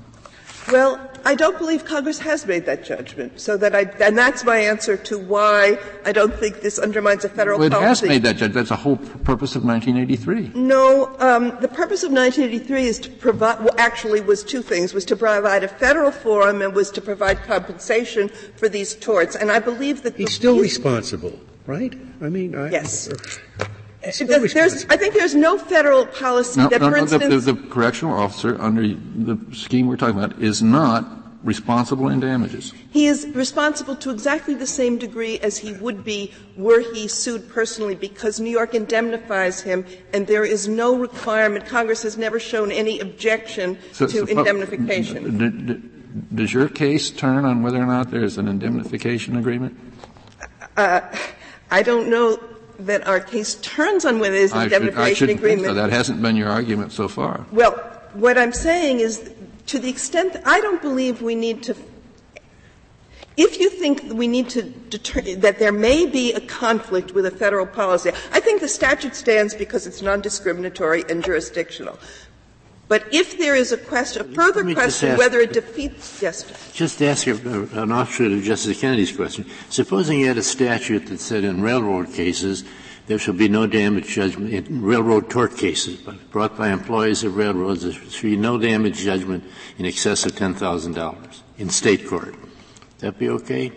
Well, I don't believe Congress has made that judgment, so that I — and that's my answer to why I don't think this undermines a federal policy. Well, it has made that judgment. That's the whole purpose of nineteen eighty-three. No. Um, the purpose of nineteen eighty-three is to provide well, — actually was two things, was to provide a federal forum and was to provide compensation for these torts. And I believe that — He's still responsible, right? I mean, I — Yes. Or, There's, there's, I think there's no federal policy no, that, no, for instance... No, the, the, the correctional officer under the scheme we're talking about is not responsible in damages. He is responsible to exactly the same degree as he would be were he sued personally, because New York indemnifies him, and there is no requirement. Congress has never shown any objection so, to so, indemnification. D- d- does your case turn on whether or not there is an indemnification agreement? Uh, I don't know... that our case turns on whether there's an indemnification agreement. I shouldn't think so. That hasn't been your argument so far. Well, what I'm saying is, to the extent that I don't believe we need to — if you think we need to determine that there may be a conflict with a Federal policy, I think the statute stands because it's non-discriminatory and jurisdictional. But if there is a question, a further question, ask, whether it defeats — yes, Justice. Just to ask an offshoot of Justice Kennedy's question. Supposing you had a statute that said in railroad cases there shall be no damage judgment — in railroad tort cases brought by employees of railroads, there shall be no damage judgment in excess of ten thousand dollars in State court. Would that be okay?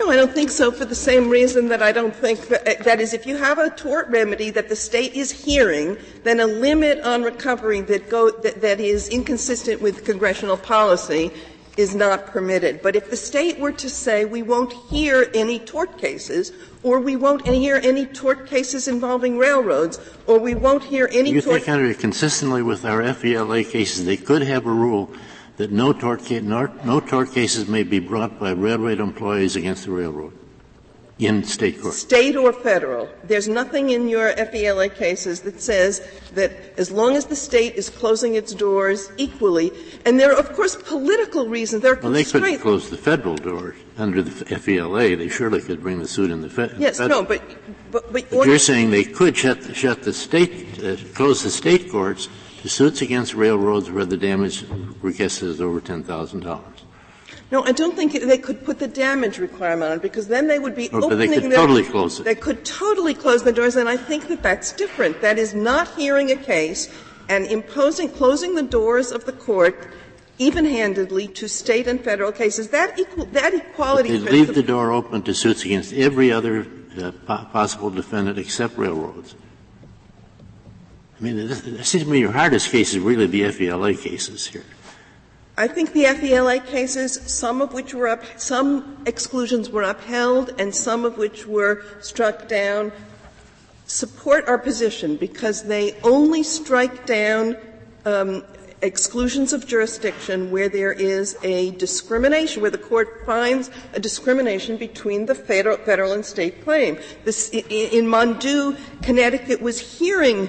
No, I don't think so, for the same reason that I don't think that, that is, if you have a tort remedy that the State is hearing, then a limit on recovery that go that, that is inconsistent with congressional policy is not permitted. But if the State were to say we won't hear any tort cases, or we won't hear any tort cases involving railroads, or we won't hear any you tort cases. You think, under consistently with our F E L A cases, they could have a rule that no tort, ca- no, no tort cases may be brought by railroad employees against the railroad in State court? State or Federal. There's nothing in your F E L A cases that says that as long as the State is closing its doors equally, and there are, of course, political reasons. There are well, constraints. Well, they couldn't close the Federal doors under the F E L A. They surely could bring the suit in the, fe- yes, the Federal. Yes, no, but but, but, but you're saying they could shut the, shut the State, uh, close the State courts to suits against railroads where the damage request is over ten thousand dollars. No, I don't think they could put the damage requirement on it, because then they would be oh, opening their — But they could totally close it. They could totally close the doors, and I think that that's different. That is not hearing a case and imposing — closing the doors of the court even-handedly to State and Federal cases. That, equal, that equality — But they leave the door open to suits against every other uh, possible defendant except railroads. I mean, it seems to me your hardest case is really the F E L A cases here. I think the F E L A cases, some of which were up, some exclusions were upheld and some of which were struck down, support our position because they only strike down um, exclusions of jurisdiction where there is a discrimination, where the court finds a discrimination between the federal, federal and State claim. This, in Mondou, Connecticut was hearing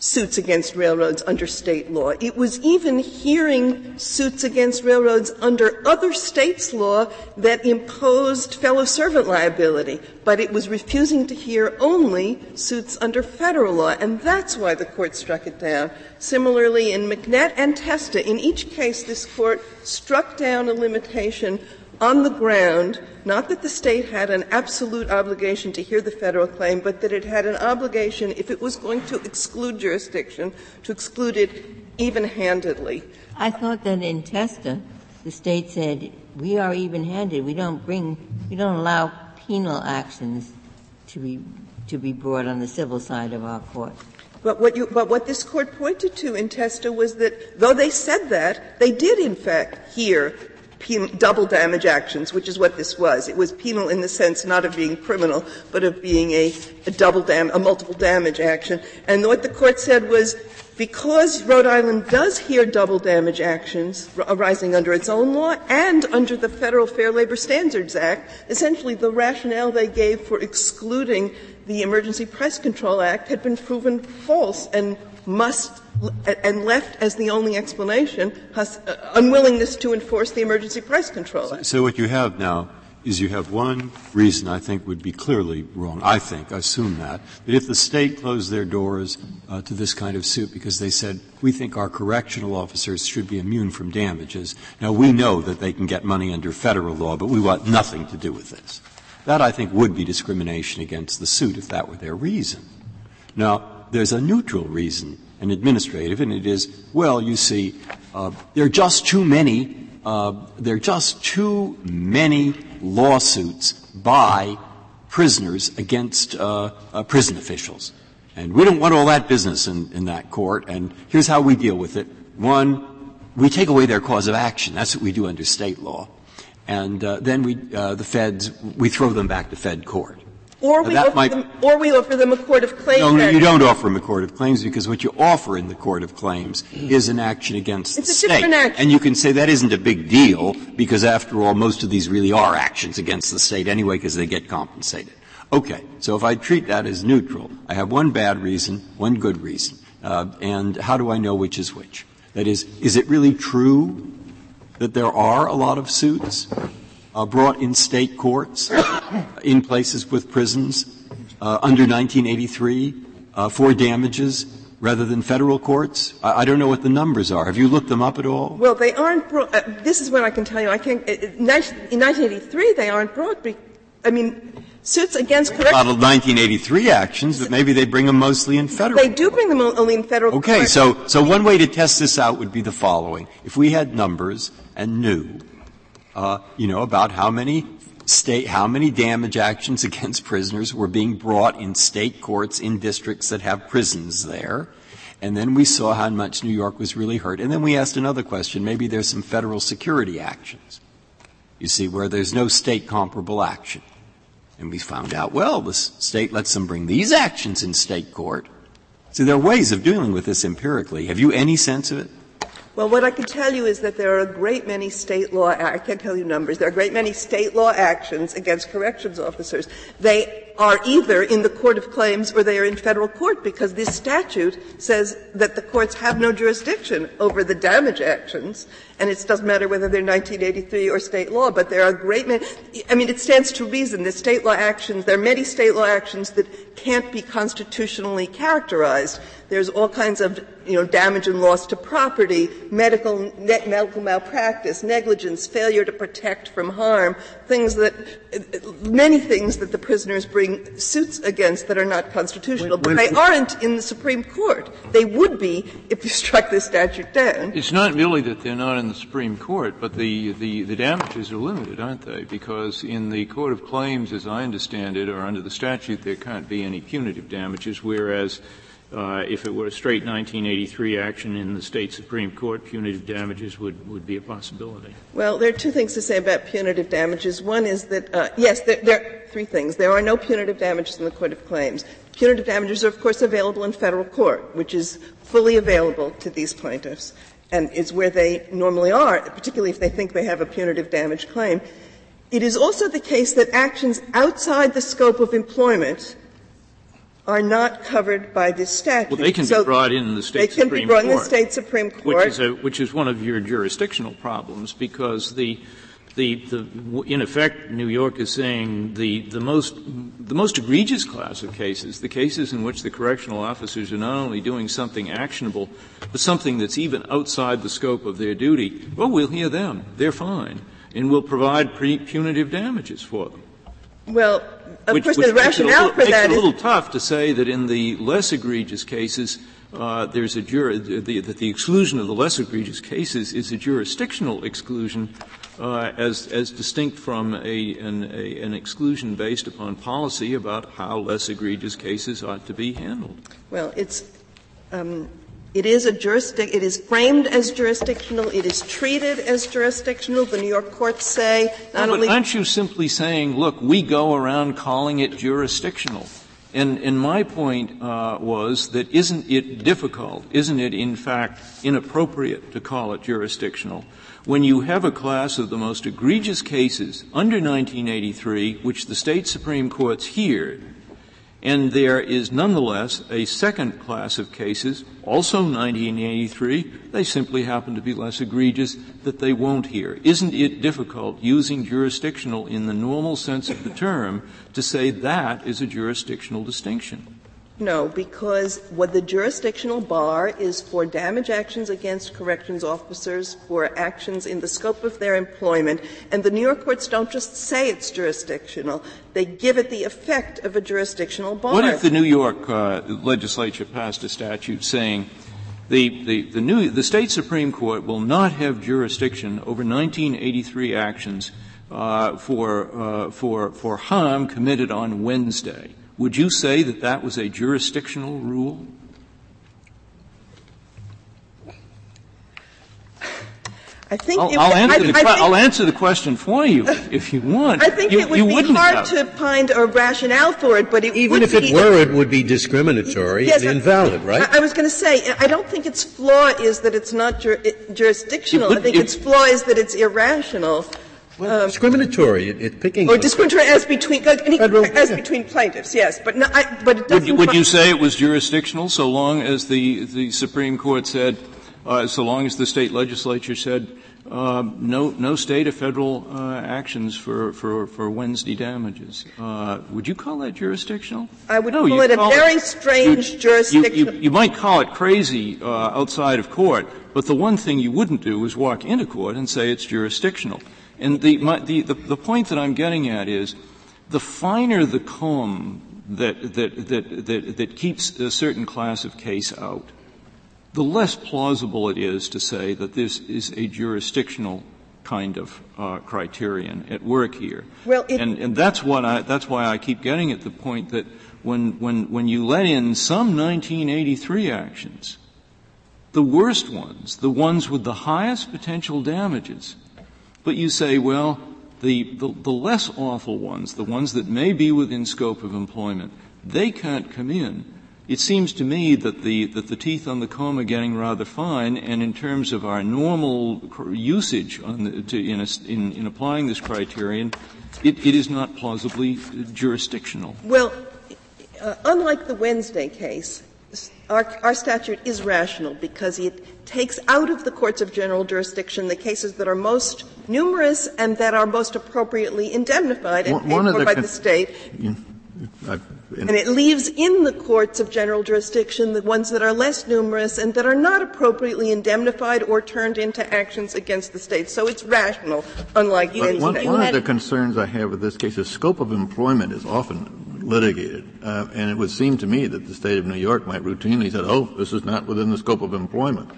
suits against railroads under State law. It was even hearing suits against railroads under other States' law that imposed fellow servant liability, but it was refusing to hear only suits under Federal law, and that's why the Court struck it down. Similarly, in McNett and Testa, in each case this Court struck down a limitation on the ground, not that the State had an absolute obligation to hear the Federal claim, but that it had an obligation, if it was going to exclude jurisdiction, to exclude it even-handedly. I thought that in Testa, the State said, we are even-handed. We don't bring — we don't allow penal actions to be to be brought on the civil side of our court. But what, you, but what this Court pointed to in Testa was that, though they said that, they did, in fact, hear double damage actions, which is what this was. It was penal in the sense not of being criminal, but of being a, a double dam, a multiple damage action. And what the Court said was, because Rhode Island does hear double damage actions arising under its own law and under the Federal Fair Labor Standards Act, essentially the rationale they gave for excluding the Emergency Price Control Act had been proven false and must and left as the only explanation, has unwillingness to enforce the Emergency Price Control Act. So what you have now is you have one reason I think would be clearly wrong, I think, I assume that, that if the State closed their doors uh, to this kind of suit because they said, we think our correctional officers should be immune from damages. Now, we know that they can get money under Federal law, but we want nothing to do with this. That, I think, would be discrimination against the suit if that were their reason. Now, there's a neutral reason, an administrative, and it is, well, you see, uh, there are just too many, uh, there are just too many lawsuits by prisoners against uh, uh, prison officials. And we don't want all that business in, in that court, and here's how we deal with it. One, we take away their cause of action. That's what we do under State law. And uh, then we, uh, the Feds, we throw them back to Fed court. Or we, offer might, them, or we offer them a court of claims. No, no, you don't offer them a court of claims because what you offer in the court of claims is an action against it's the State. It's a different action. And you can say that isn't a big deal because, after all, most of these really are actions against the State anyway because they get compensated. Okay. So if I treat that as neutral, I have one bad reason, one good reason. Uh, and how do I know which is which? That is, is it really true that there are a lot of suits uh, brought in state courts, in places with prisons, uh, under nineteen eighty-three, uh, for damages, rather than federal courts? I, I don't know what the numbers are. Have you looked them up at all? Well, they aren't brought. Uh, this is what I can tell you. I can uh, in nineteen eighty-three, they aren't brought. Be, I mean, suits against correctional. Not nineteen eighty-three actions, but maybe they bring them mostly in federal. They do bring them only in federal. Okay, court. so so one way to test this out would be the following: if we had numbers and knew, uh, you know, about how many state, how many damage actions against prisoners were being brought in state courts in districts that have prisons there. And then we saw how much New York was really hurt. And then we asked another question. Maybe there's some federal security actions, you see, where there's no state comparable action. And we found out, well, the state lets them bring these actions in state court. So there are ways of dealing with this empirically. Have you any sense of it? Well, what I can tell you is that there are a great many state law — I can't tell you numbers. There are a great many state law actions against corrections officers. They are either in the Court of Claims or they are in federal court, because this statute says that the courts have no jurisdiction over the damage actions, and it doesn't matter whether they're nineteen eighty-three or state law, but there are a great many — I mean, it stands to reason that state law actions — there are many state law actions that can't be constitutionally characterized. There's all kinds of, you know, damage and loss to property, medical net medical malpractice, negligence, failure to protect from harm, things that — many things that the prisoners bring suits against that are not constitutional. But they aren't in the Supreme Court. They would be if you struck this statute down. It's not merely that they're not in the Supreme Court, but the, the, the damages are limited, aren't they? Because in the Court of Claims, as I understand it, or under the statute, there can't be any punitive damages, whereas Uh, if it were a straight nineteen eighty-three action in the state Supreme Court, punitive damages would, would be a possibility. Well, there are two things to say about punitive damages. One is that, uh, yes, there, there are three things. There are no punitive damages in the Court of Claims. Punitive damages are, of course, available in federal court, which is fully available to these plaintiffs and is where they normally are, particularly if they think they have a punitive damage claim. It is also the case that actions outside the scope of employment are not covered by this statute. Well, they can so be brought in the State Supreme Court. They can be brought Court, in the State Supreme Court. Which is, a, which is one of your jurisdictional problems, because the, the, the, in effect, New York is saying the, the most, the most egregious class of cases, the cases in which the correctional officers are not only doing something actionable, but something that's even outside the scope of their duty, well, we'll hear them. They're fine. And we'll provide pre- punitive damages for them. Well, of which, course, which the rationale for that is — it's a little tough to say that in the less egregious cases, uh, there's a jur- the, that the exclusion of the less egregious cases is a jurisdictional exclusion, uh, as, as distinct from a, an, a, an exclusion based upon policy about how less egregious cases ought to be handled. Well, it's, um, It is a jurisdic, it is framed as jurisdictional, it is treated as jurisdictional. The New York courts say not no, only. But aren't you simply saying, look, we go around calling it jurisdictional? And, and my point, uh, was that isn't it difficult, isn't it in fact inappropriate to call it jurisdictional when you have a class of the most egregious cases under nineteen eighty-three, which the state Supreme Courts hear, and there is nonetheless a second class of cases, also nineteen eighty-three, they simply happen to be less egregious, that they won't hear. Isn't it difficult, using jurisdictional in the normal sense of the term, to say that is a jurisdictional distinction? No, because what the jurisdictional bar is for damage actions against corrections officers for actions in the scope of their employment, and the New York courts don't just say it's jurisdictional. They give it the effect of a jurisdictional bar. What if the New York uh, legislature passed a statute saying the, the, the, new, the State Supreme Court will not have jurisdiction over nineteen eighty-three actions uh, for, uh, for, for harm committed on Wednesday? Would you say that that was a jurisdictional rule? I think I'll, it, I'll, answer, I, the, I think, I'll answer the question for you if you want. I think you, it would you be hard have. to find a rationale for it, but it even would if be, it were, it would be discriminatory yes, and invalid, right? I, I was going to say I don't think its flaw is that it's not jur- jurisdictional. It would, I think it, its flaw is that it's irrational. Well, um, discriminatory. It, it picking or discriminatory as between like, any, Federal, as yeah. between plaintiffs. Yes, but no, I, but it doesn't. Would, would you say it was jurisdictional so long as the the Supreme Court said, uh, so long as the state legislature said uh, no no state or federal uh, actions for for for Wednesday damages? Uh, would you call that jurisdictional? I would no, call it call a very it, strange you, jurisdiction. You, you, you might call it crazy uh, outside of court, but the one thing you wouldn't do is walk into court and say it's jurisdictional. And the, my, the, the, the point that I'm getting at is the finer the comb that, that, that, that, that keeps a certain class of case out, the less plausible it is to say that this is a jurisdictional kind of uh, criterion at work here. Well, it, and, and that's what I, that's why I keep getting at the point that when, when, when you let in some nineteen eighty-three actions, the worst ones, the ones with the highest potential damages, but you say, well, the, the, the less awful ones, the ones that may be within scope of employment, they can't come in. It seems to me that the, that the teeth on the comb are getting rather fine, and in terms of our normal usage on the, to, in, a, in, in applying this criterion, it, it is not plausibly jurisdictional. Well, uh, unlike the Wednesday case, Our, our statute is rational because it takes out of the courts of general jurisdiction the cases that are most numerous and that are most appropriately indemnified and one, paid for the by con- the State. Yeah, I, and, and it leaves in the courts of general jurisdiction the ones that are less numerous and that are not appropriately indemnified or turned into actions against the State. So it's rational, unlike you. One, one of the concerns I have with this case is scope of employment is often litigated. Uh, and it would seem to me that the State of New York might routinely say, oh, this is not within the scope of employment.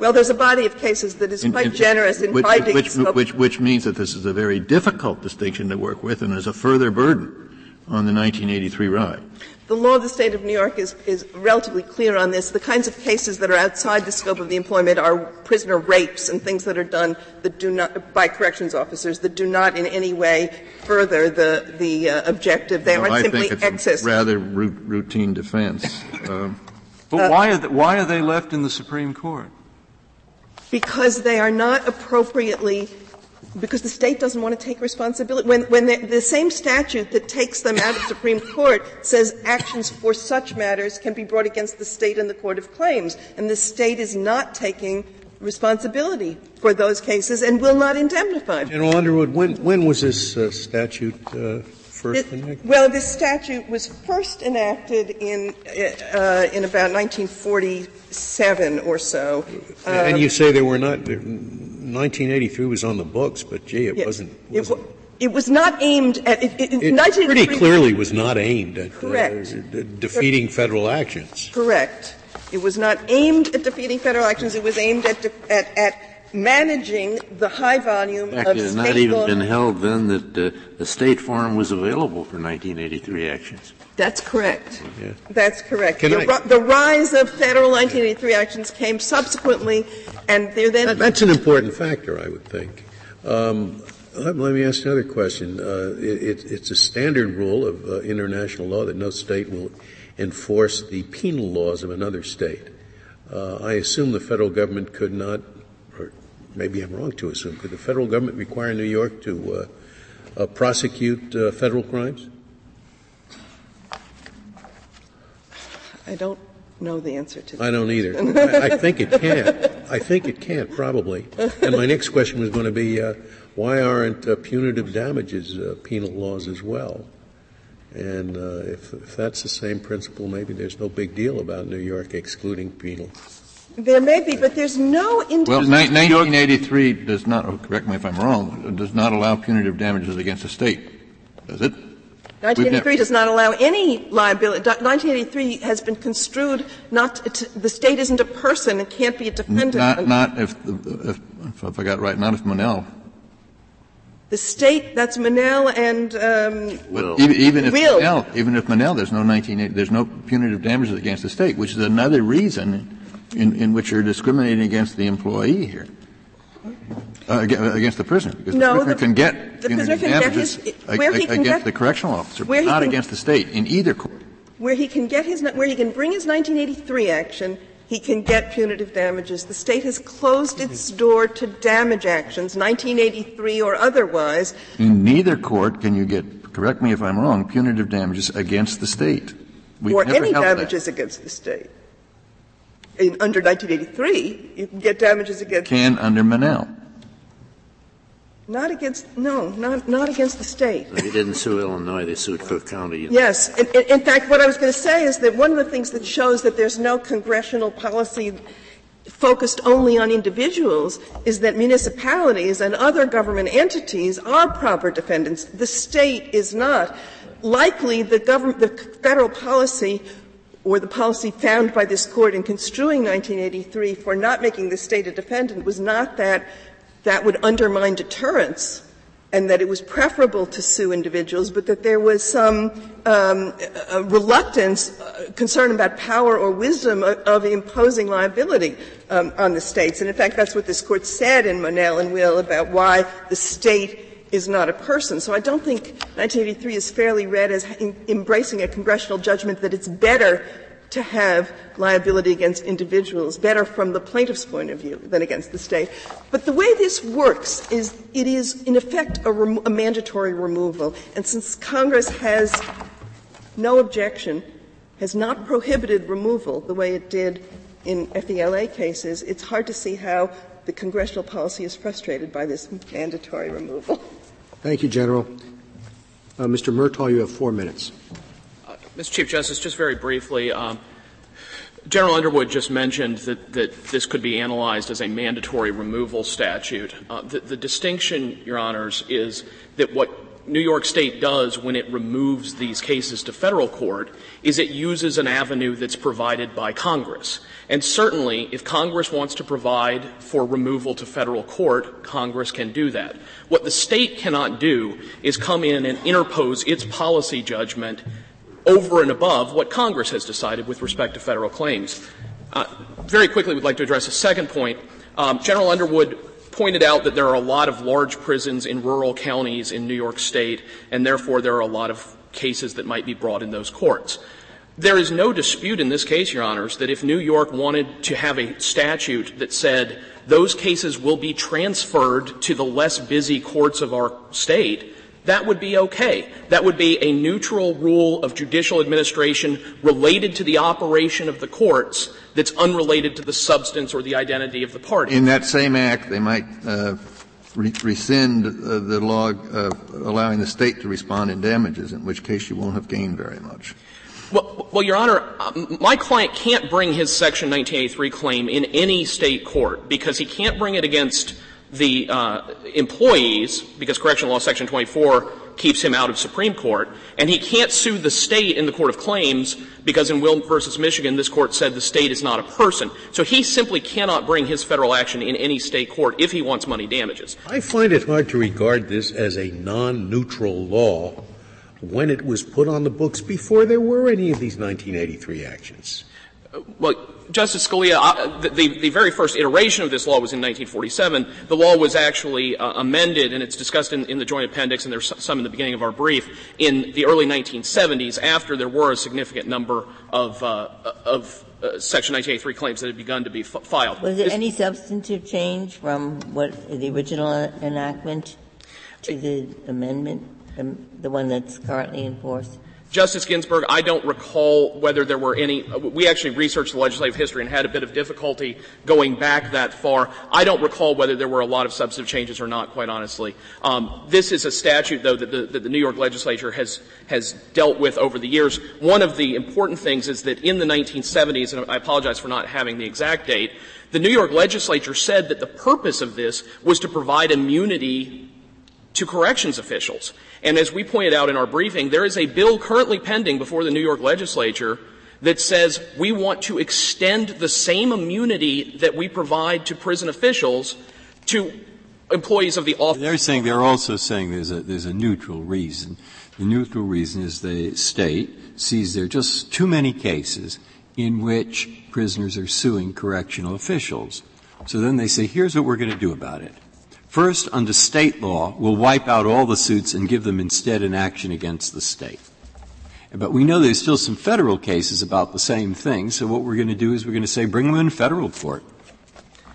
Well, there's a body of cases that is in, quite in, generous in which, finding which, scope. Which, which means that this is a very difficult distinction to work with and is a further burden on the nineteen eighty-three ride. The law of the State of New York is, is relatively clear on this. The kinds of cases that are outside the scope of the employment are prisoner rapes and things that are done that do not, by corrections officers, that do not in any way further the, the uh, objective. They no, aren't I simply think it's excess. A rather ru- routine defense. Um, but uh, why, are the, why are they left in the Supreme Court? Because they are not appropriately Because the State doesn't want to take responsibility. When, when the, the same statute that takes them out of Supreme Court says actions for such matters can be brought against the State and the Court of Claims, and the State is not taking responsibility for those cases and will not indemnify. General Underwood, when, when was this uh, statute uh, first it, enacted? Well, this statute was first enacted in uh, in about nineteen forty-seven or so. Um, and you say they were not. nineteen eighty-three was on the books, but, gee, it yes. wasn't. wasn't. It, w- it was not aimed at. It, it, it pretty clearly was not aimed at correct. Uh, uh, defeating federal actions. Correct. It was not aimed at defeating federal actions. It was aimed at de- at, at managing the high volume of state law. It had not even been held then that uh, the state form was available for nineteen eighty-three actions. That's correct. Yeah. That's correct. The, I, the rise of federal nineteen eighty-three actions came subsequently, and they're then. That, that's an important factor, I would think. Um, let, let me ask another question. Uh, it, it's a standard rule of uh, international law that no state will enforce the penal laws of another state. Uh, I assume the federal government could not, or maybe I'm wrong to assume, could the federal government require New York to uh, uh, prosecute uh, federal crimes? I don't know the answer to that. I don't either. I, I think it can't. I think it can't, probably. And my next question was going to be, uh, why aren't uh, punitive damages uh, penal laws as well? And uh, if, if that's the same principle, maybe there's no big deal about New York excluding penal. There may be, but there's no indication. Well, nineteen eighty-three does not, oh, correct me if I'm wrong, does not allow punitive damages against a state, does it? nineteen eighty-three does not allow any liability. nineteen eighty-three has been construed not to, to, the state isn't a person and can't be a defendant. Not, not if, if, if I got it right, not if Monell. The state, that's Monell and um, Will. Even, even if Will. Monell, even if Monell, there's no nineteen eighty, there's no punitive damages against the state, which is another reason in, in which you're discriminating against the employee here. Uh, against the prisoner, because no, the prisoner the, can get the prisoner can damages get his, where ag- he can against get, the correctional officer, but not can, against the state in either court. Where he can get his, where he can bring his nineteen eighty-three action, he can get punitive damages. The State has closed its door to damage actions, nineteen eighty-three or otherwise. In neither court can you get, correct me if I'm wrong, punitive damages against the State. We've or any damages that. against the State. In, under nineteen eighty-three, you can get damages against the State. Can under Monell. Not against, no, not, not against the State. They didn't sue Illinois, they sued Cook County. Yes. In, in, in fact, what I was going to say is that one of the things that shows that there's no congressional policy focused only on individuals is that municipalities and other government entities are proper defendants. The State is not. Likely, the government, the Federal policy or the policy found by this Court in construing nineteen eighty-three for not making the State a defendant was not that that would undermine deterrence and that it was preferable to sue individuals, but that there was some um, uh, reluctance, uh, concern about power or wisdom of, of imposing liability um, on the States. And, in fact, that's what this Court said in Monell and Will about why the State is not a person. So I don't think nineteen eighty-three is fairly read as in, embracing a congressional judgment that it's better to have liability against individuals, better from the plaintiff's point of view than against the State. But the way this works is it is, in effect, a, rem- a mandatory removal. And since Congress has no objection, has not prohibited removal the way it did in FELA cases, it's hard to see how the congressional policy is frustrated by this mandatory removal. Thank you, General. Uh, Mister Murtaugh, you have four minutes. Mister Chief Justice, just very briefly, um, General Underwood just mentioned that, that this could be analyzed as a mandatory removal statute. Uh, the, the distinction, Your Honors, is that what New York State does when it removes these cases to Federal court is it uses an avenue that's provided by Congress. And certainly, if Congress wants to provide for removal to Federal court, Congress can do that. What the State cannot do is come in and interpose its policy judgment over and above what Congress has decided with respect to Federal claims. Uh, very quickly, we'd like to address a second point. Um, General Underwood pointed out that there are a lot of large prisons in rural counties in New York State, and therefore there are a lot of cases that might be brought in those courts. There is no dispute in this case, Your Honors, that if New York wanted to have a statute that said those cases will be transferred to the less busy courts of our state, that would be okay. That would be a neutral rule of judicial administration related to the operation of the courts that's unrelated to the substance or the identity of the party. In that same act, they might uh, re- rescind uh, the law uh, allowing the State to respond in damages, in which case you won't have gained very much. Well, well, Your Honor, my client can't bring his Section nineteen eighty-three claim in any State court because he can't bring it against the uh employees, because Correctional Law Section twenty-four keeps him out of Supreme Court, and he can't sue the State in the Court of Claims because in Will versus Michigan, this Court said the State is not a person. So he simply cannot bring his Federal action in any State court if he wants money damages. I find it hard to regard this as a non-neutral law when it was put on the books before there were any of these nineteen eighty-three actions. Well, Justice Scalia, the, the very first iteration of this law was in nineteen forty-seven. The law was actually uh, amended, and it's discussed in, in the Joint Appendix, and there's some in the beginning of our brief, in the early nineteen seventies after there were a significant number of, uh, of uh, Section nineteen eighty-three claims that had begun to be f- filed. Was there this, any substantive change from what the original enactment to the amendment, the one that's currently in force? Justice Ginsburg, I don't recall whether there were any — we actually researched the legislative history and had a bit of difficulty going back that far. I don't recall whether there were a lot of substantive changes or not, quite honestly. Um, this is a statute, though, that the, that the New York legislature has has dealt with over the years. One of the important things is that in the nineteen seventies — and I apologize for not having the exact date — the New York legislature said that the purpose of this was to provide immunity to corrections officials. And as we pointed out in our briefing, there is a bill currently pending before the New York legislature that says we want to extend the same immunity that we provide to prison officials to employees of the office. They're saying, they're also saying there's a, there's a neutral reason. The neutral reason is the State sees there are just too many cases in which prisoners are suing correctional officials. So then they say, here's what we're going to do about it. First, under State law, we'll wipe out all the suits and give them instead an action against the State. But we know there's still some federal cases about the same thing, so what we're going to do is we're going to say bring them in federal court.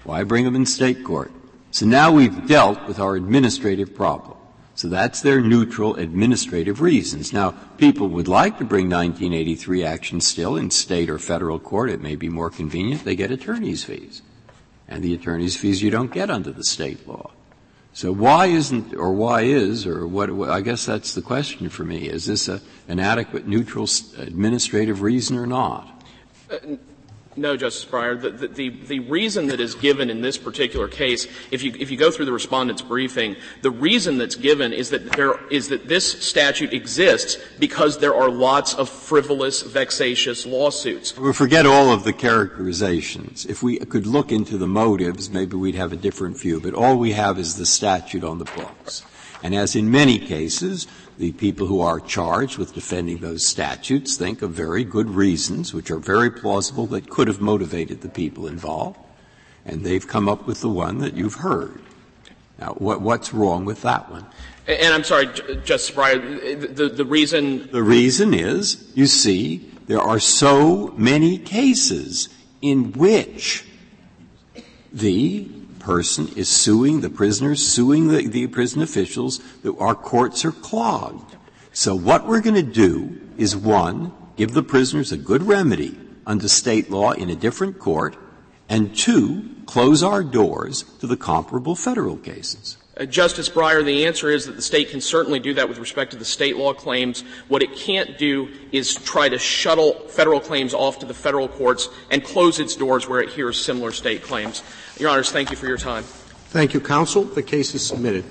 Why bring them in state court? So now we've dealt with our administrative problem. So that's their neutral administrative reasons. Now, people would like to bring nineteen eighty-three action still in state or federal court. It may be more convenient. They get attorney's fees. And the attorney's fees you don't get under the state law. So why isn't, or why is, or what, what I guess that's the question for me. Is this a, an adequate neutral administrative reason or not? Uh, No, Justice Breyer. The, the, the reason that is given in this particular case, if you, if you go through the respondent's briefing, the reason that's given is that there, is that this statute exists because there are lots of frivolous, vexatious lawsuits. Well, forget all of the characterizations. If we could look into the motives, maybe we'd have a different view, but all we have is the statute on the books. And as in many cases, the people who are charged with defending those statutes think of very good reasons, which are very plausible, that could have motivated the people involved, and they've come up with the one that you've heard. Now, what, what's wrong with that one? And I'm sorry, Justice Breyer, the, the, the reason — The reason is, you see, there are so many cases in which the person is suing the prisoners, suing the, the prison officials, that our courts are clogged. So what we're going to do is, one, give the prisoners a good remedy under state law in a different court, and two, close our doors to the comparable federal cases. Uh, Justice Breyer, the answer is that the state can certainly do that with respect to the state law claims. What it can't do is try to shuttle federal claims off to the federal courts and close its doors where it hears similar state claims. Your Honors, thank you for your time. Thank you, counsel. The case is submitted.